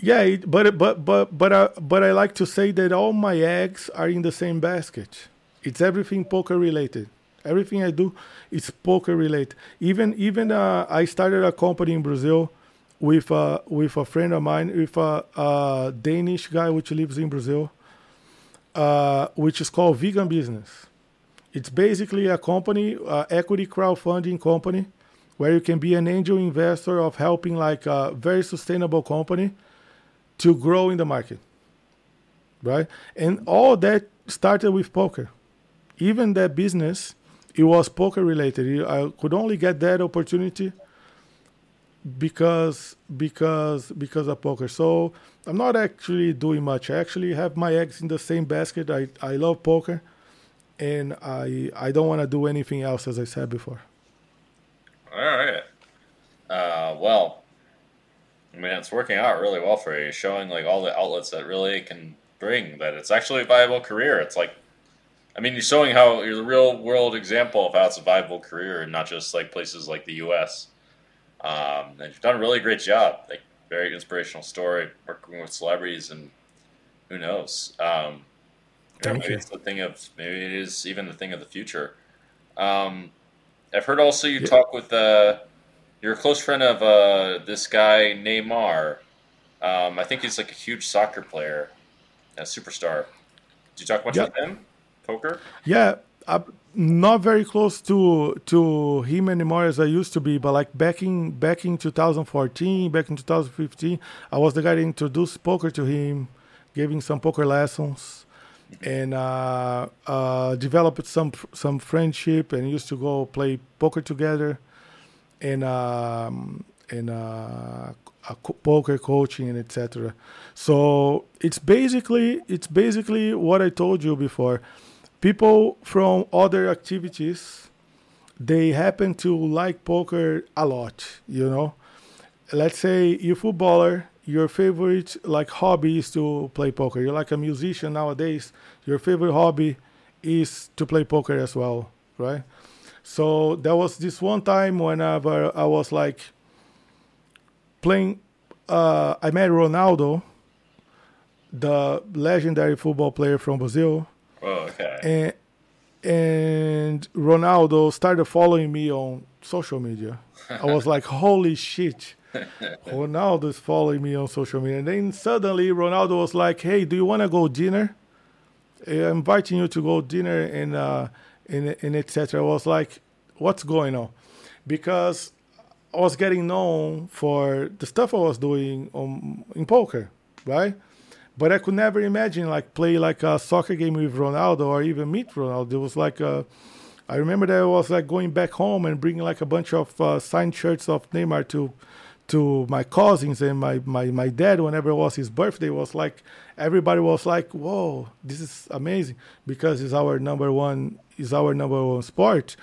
Yeah, but but but but I but I like to say that all my eggs are in the same basket. It's everything poker related. Everything I do is poker related. Even even uh, I started a company in Brazil with uh, with a friend of mine, with a, a Danish guy which lives in Brazil, uh, which is called Vegan Business. It's basically a company, uh, equity crowdfunding company, where you can be an angel investor of helping like a very sustainable company to grow in the market, right? And all that started with poker. Even that business, it was poker related. I could only get that opportunity because because because of poker. So I'm not actually doing much. I actually have my eggs in the same basket. I, I love poker, and I I don't want to do anything else, as I said before. All right. Uh, well, I mean, it's working out really well for you. You're showing like all the outlets that really can bring that. It's actually a viable career. It's like, I mean, you're showing how you're the real world example of how it's a viable career and not just like places like the U S Um, and you've done a really great job. Like, very inspirational story, working with celebrities and who knows. Um, Thank maybe you. It's the thing of, maybe it is even the thing of the future. Um, I've heard also you yeah. talk with, uh, you're a close friend of uh, this guy, Neymar. Um, I think he's like a huge soccer player, a superstar. Did you talk much yeah. with him? Poker? Yeah, I'm not very close to to him anymore as I used to be, but like back in back in twenty fourteen, back in twenty fifteen, I was the guy that introduced poker to him, gave him some poker lessons, and uh, uh, developed some some friendship, and used to go play poker together, and um, and uh, a poker coaching and et cetera. So it's basically it's basically what I told you before. People from other activities, they happen to like poker a lot, you know. Let's say you're a footballer, your favorite like hobby is to play poker. You're like a musician nowadays, your favorite hobby is to play poker as well, right? So there was this one time whenever I was like playing, uh, I met Ronaldo, the legendary football player from Brazil. Oh, okay. And, and Ronaldo started following me on social media. I was like, holy shit, Ronaldo's following me on social media. And then suddenly Ronaldo was like, hey, do you want to go dinner? I'm inviting you to go dinner and uh, and, and et cetera. I was like, what's going on? Because I was getting known for the stuff I was doing on, in poker, right? But I could never imagine like play like a soccer game with Ronaldo or even meet Ronaldo. It was like a, I remember that I was like going back home and bringing like a bunch of uh, signed shirts of Neymar to to my cousins and my, my, my dad. Whenever it was his birthday, was like everybody was like, "Whoa, this is amazing!" Because it's our number one is our number one sport,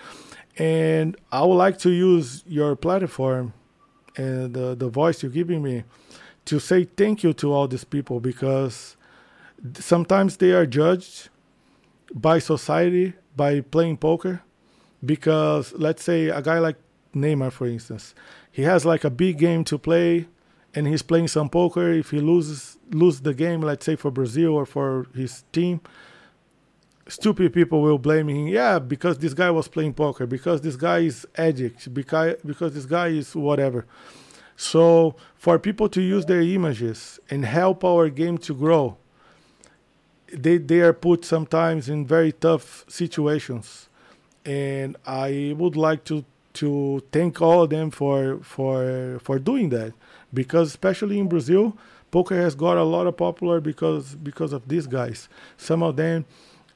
and I would like to use your platform and the the voice you're giving me to say thank you to all these people, because sometimes they are judged by society by playing poker. Because let's say a guy like Neymar, for instance, he has like a big game to play and he's playing some poker. If he loses lose the game, let's say for Brazil or for his team, stupid people will blame him. Yeah, because this guy was playing poker, because this guy is addict, because, because this guy is whatever. So for people to use their images and help our game to grow, they, they are put sometimes in very tough situations. And I would like to, to thank all of them for, for, for doing that. Because especially in Brazil, poker has got a lot of popular because, because of these guys. Some of them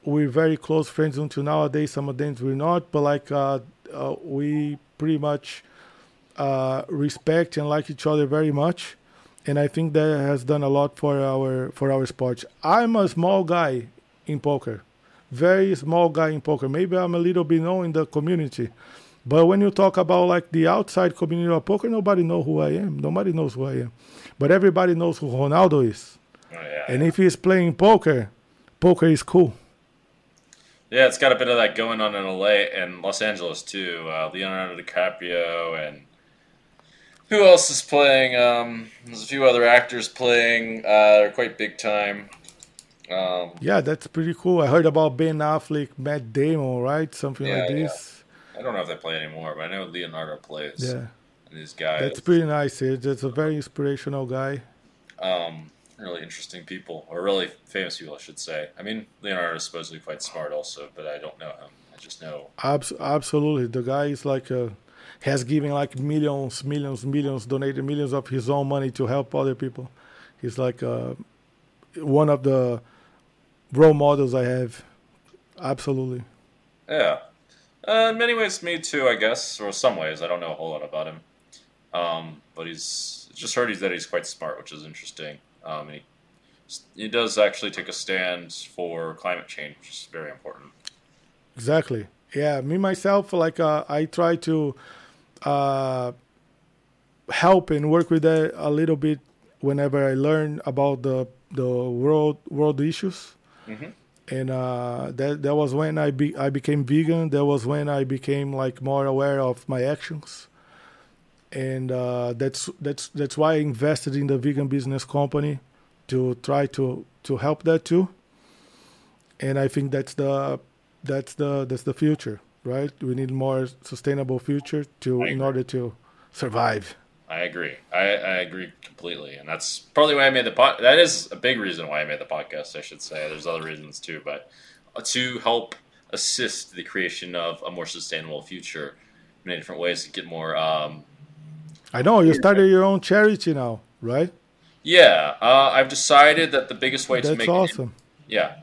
we're very close friends until nowadays, some of them we're not. But like uh, uh, we pretty much uh, respect and like each other very much. And I think that has done a lot for our for our sport. I'm a small guy in poker. Very small guy in poker. Maybe I'm a little bit known in the community. But when you talk about like the outside community of poker, nobody knows who I am. Nobody knows who I am. But everybody knows who Ronaldo is. Oh, yeah. And if he's playing poker, poker is cool. Yeah, it's got a bit of that going on in L A and Los Angeles, too. Uh, Leonardo DiCaprio and... Who else is playing? Um, there's a few other actors playing. Uh, they're quite big time. Um, yeah, that's pretty cool. I heard about Ben Affleck, Matt Damon, right? Something yeah, like this. Yeah. I don't know if they play anymore, but I know Leonardo plays. Yeah. And these guys. That's pretty nice. That's a very inspirational guy. Um, really interesting people, or really famous people, I should say. I mean, Leonardo is supposedly quite smart also, but I don't know him. I just know. Abs- absolutely. The guy is like a... has given like millions, millions, millions, donated millions of his own money to help other people. He's like uh, one of the role models I have. Absolutely. Yeah. Uh, in many ways, me too, I guess, or some ways. I don't know a whole lot about him. Um, but he's just heard he's, that he's quite smart, which is interesting. Um, he, he does actually take a stand for climate change, which is very important. Exactly. Yeah, me, myself, like uh, I try to uh, help and work with that a little bit whenever I learn about the the world world issues. Mm-hmm. And uh, that that was when I, be, I became vegan. That was when I became like more aware of my actions. And uh, that's that's that's why I invested in the Vegan Business company to try to, to help that too. And I think that's the... That's the that's the future, right? We need more sustainable future to in order to survive. I agree. I, I agree completely, and that's probably why I made the pod. That is a big reason why I made the podcast. I should say there's other reasons too, but to help assist the creation of a more sustainable future in many different ways to get more. Um, I know you started your own charity now, right? Yeah, uh, I've decided that the biggest way that's to make awesome. It, yeah.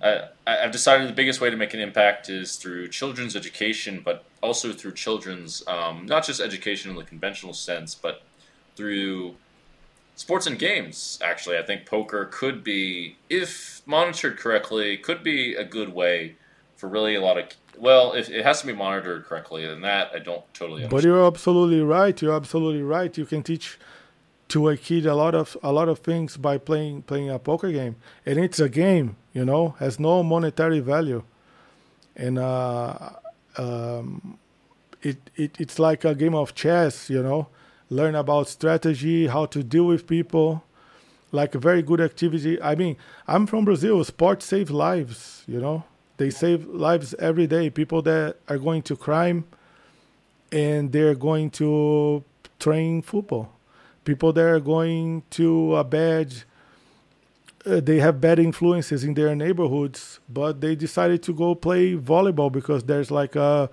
I, I've decided the biggest way to make an impact is through children's education, but also through children's, um, not just education in the conventional sense, but through sports and games, actually. I think poker could be, if monitored correctly, could be a good way for really a lot of, well, if it has to be monitored correctly, and that I don't totally understand. But you're absolutely right. You're absolutely right. You can teach to a kid a lot of a lot of things by playing playing a poker game, and it's a game, you know, has no monetary value, and uh, um, it it it's like a game of chess, you know. Learn about strategy, how to deal with people, like a very good activity. I mean, I'm from Brazil. Sports save lives, you know. They save lives every day. People that are going to crime, and they're going to train football. People that are going to a bad, uh, they have bad influences in their neighborhoods, but they decided to go play volleyball because there's like a,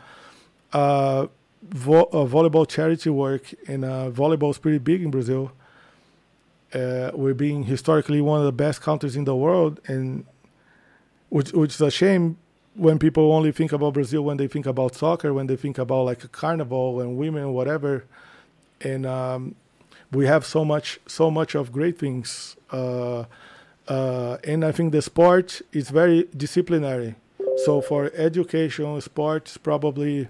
a, vo- a volleyball charity work, and uh, volleyball is pretty big in Brazil. Uh, we're being historically one of the best countries in the world, and which which is a shame when people only think about Brazil when they think about soccer, when they think about like a carnival and women, whatever, and. Um, We have so much, so much of great things, uh, uh, and I think the sport is very disciplinary. So for education, sport is probably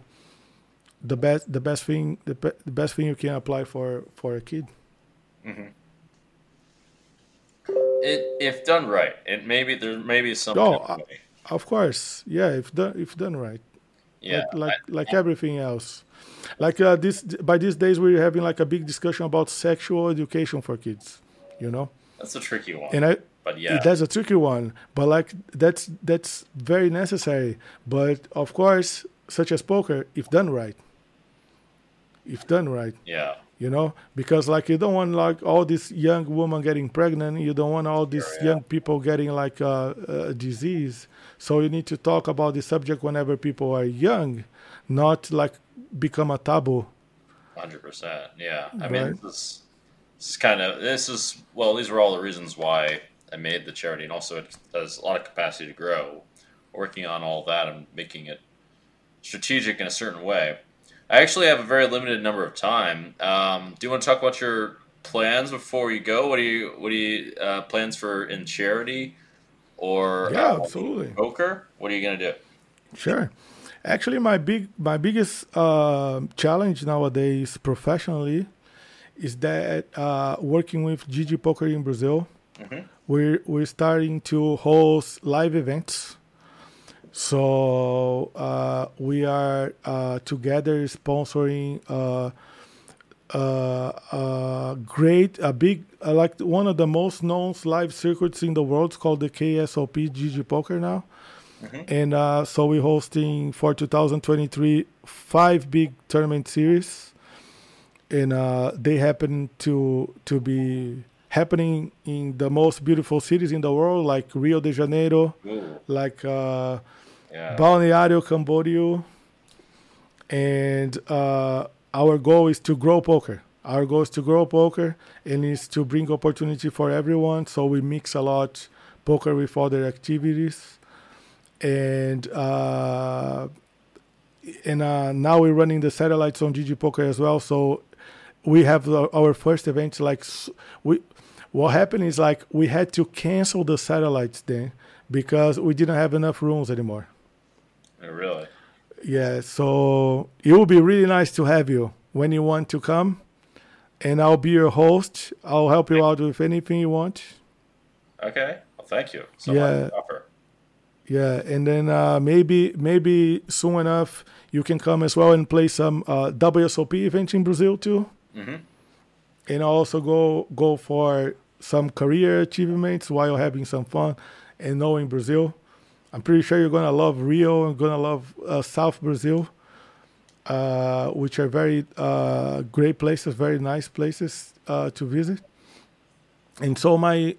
the best, the best thing, the, pe- the best thing you can apply for, for a kid. Mm-hmm. It, if done right, it maybe there may be some. Oh, uh, of course, yeah. If done, if done right, yeah, like like, I, like I, everything else. Like uh, this, by these days, we're having like a big discussion about sexual education for kids, you know? That's a tricky one. And I, But yeah, that's a tricky one. But like that's that's very necessary. But of course, such as poker, if done right, if done right, yeah, you know, because like you don't want like all these young women getting pregnant. You don't want all these sure, yeah. young people getting like a, a disease. So you need to talk about the subject whenever people are young, not like become a taboo. one hundred percent. Yeah, I right. mean this, this is kind of this is well. These were all the reasons why I made the charity, and also it has a lot of capacity to grow. Working on all that and making it strategic in a certain way. I actually have a very limited number of time. Um, do you want to talk about your plans before you go? What do you what do you uh, plans for in charity or yeah, uh, absolutely poker? What are you going to do? Sure. Actually, my big my biggest uh, challenge nowadays professionally is that uh, working with G G Poker in Brazil. Mm-hmm. We're, we're starting to host live events. So uh, we are uh, together sponsoring uh, uh, uh, great, a big, uh, like one of the most known live circuits in the world called the K S O P G G Poker now. Mm-hmm. And uh, so we're hosting for two thousand twenty-three five big tournament series. And uh, they happen to to be... happening in the most beautiful cities in the world, like Rio de Janeiro, Ooh. like uh, yeah. Balneário Camboriú. And uh, our goal is to grow poker. Our goal is to grow poker and is to bring opportunity for everyone. So we mix a lot poker with other activities. And uh, and uh, now we're running the satellites on G G Poker as well. So we have our first event, like we... What happened is like we had to cancel the satellites then because we didn't have enough rooms anymore. Oh, really? Yeah. So it would be really nice to have you when you want to come, and I'll be your host. I'll help you out with anything you want. Okay. Well, thank you. So yeah. Yeah, and then uh, maybe maybe soon enough you can come as well and play some uh, W S O P events in Brazil too. Mm-hmm. And also go go for some career achievements while having some fun and knowing Brazil. I'm pretty sure you're going to love Rio and going to love uh, South Brazil, uh, which are very uh, great places, very nice places uh, to visit. And so my,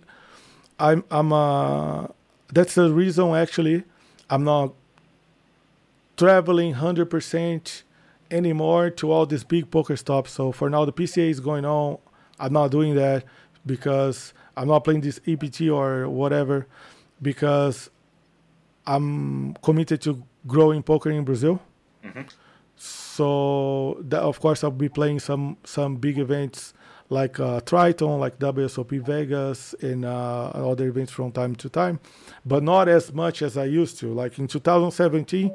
I'm I'm uh, that's the reason actually I'm not traveling one hundred percent anymore to all these big poker stops. So for now, the P C A is going on. I'm not doing that because I'm not playing this E P T or whatever because I'm committed to growing poker in Brazil. Mm-hmm. So that, of course, I'll be playing some some big events like uh, Triton, like W S O P Vegas, and uh, other events from time to time, but not as much as I used to. Like in two thousand seventeen,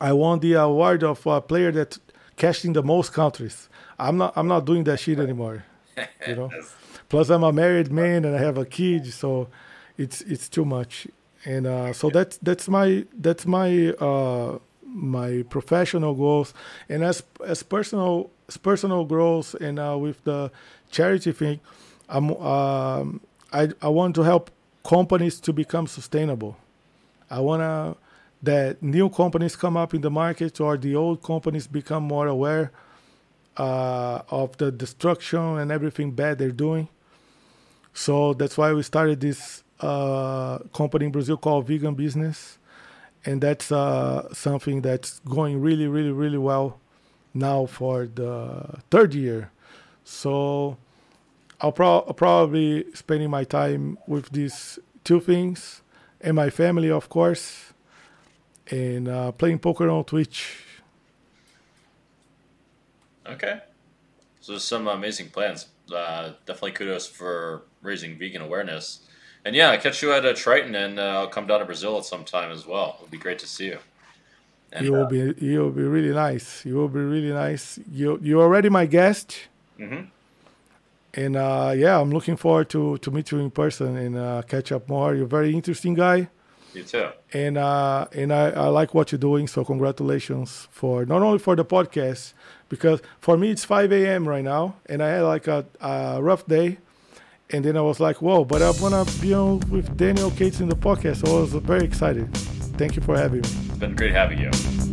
I won the award of a player that cashed in the most countries. I'm not I'm not doing that shit anymore. You know? Plus, I'm a married man and I have a kid, so it's it's too much. And uh, so that's that's my that's my uh, my professional goals. And as as personal as personal goals and uh, with the charity thing, I'm um, I I want to help companies to become sustainable. I wanna. That new companies come up in the market or the old companies become more aware uh, of the destruction and everything bad they're doing. So that's why we started this uh, company in Brazil called Vegan Business. And that's uh, something that's going really, really, really well now for the third year. So I'll, pro- I'll probably spending my time with these two things and my family, of course. And uh, playing poker on Twitch. Okay. So there's some amazing plans. Uh, definitely kudos for raising vegan awareness. And yeah, I'll catch you at uh, Triton, and uh, I'll come down to Brazil at some time as well. It'll be great to see you. And, you will uh, be. You will be really nice. You will be really nice. You you're already my guest. Mm-hmm. And uh, yeah, I'm looking forward to to meet you in person and uh, catch up more. You're a very interesting guy. You too. And uh, and I, I like what you're doing, so congratulations for not only for the podcast, because for me it's five a.m. right now, and I had like a, a rough day, And then I was like, whoa, but I want to be on with Daniel Cates in the podcast. So I was very excited. Thank you for having me. It's been great having you.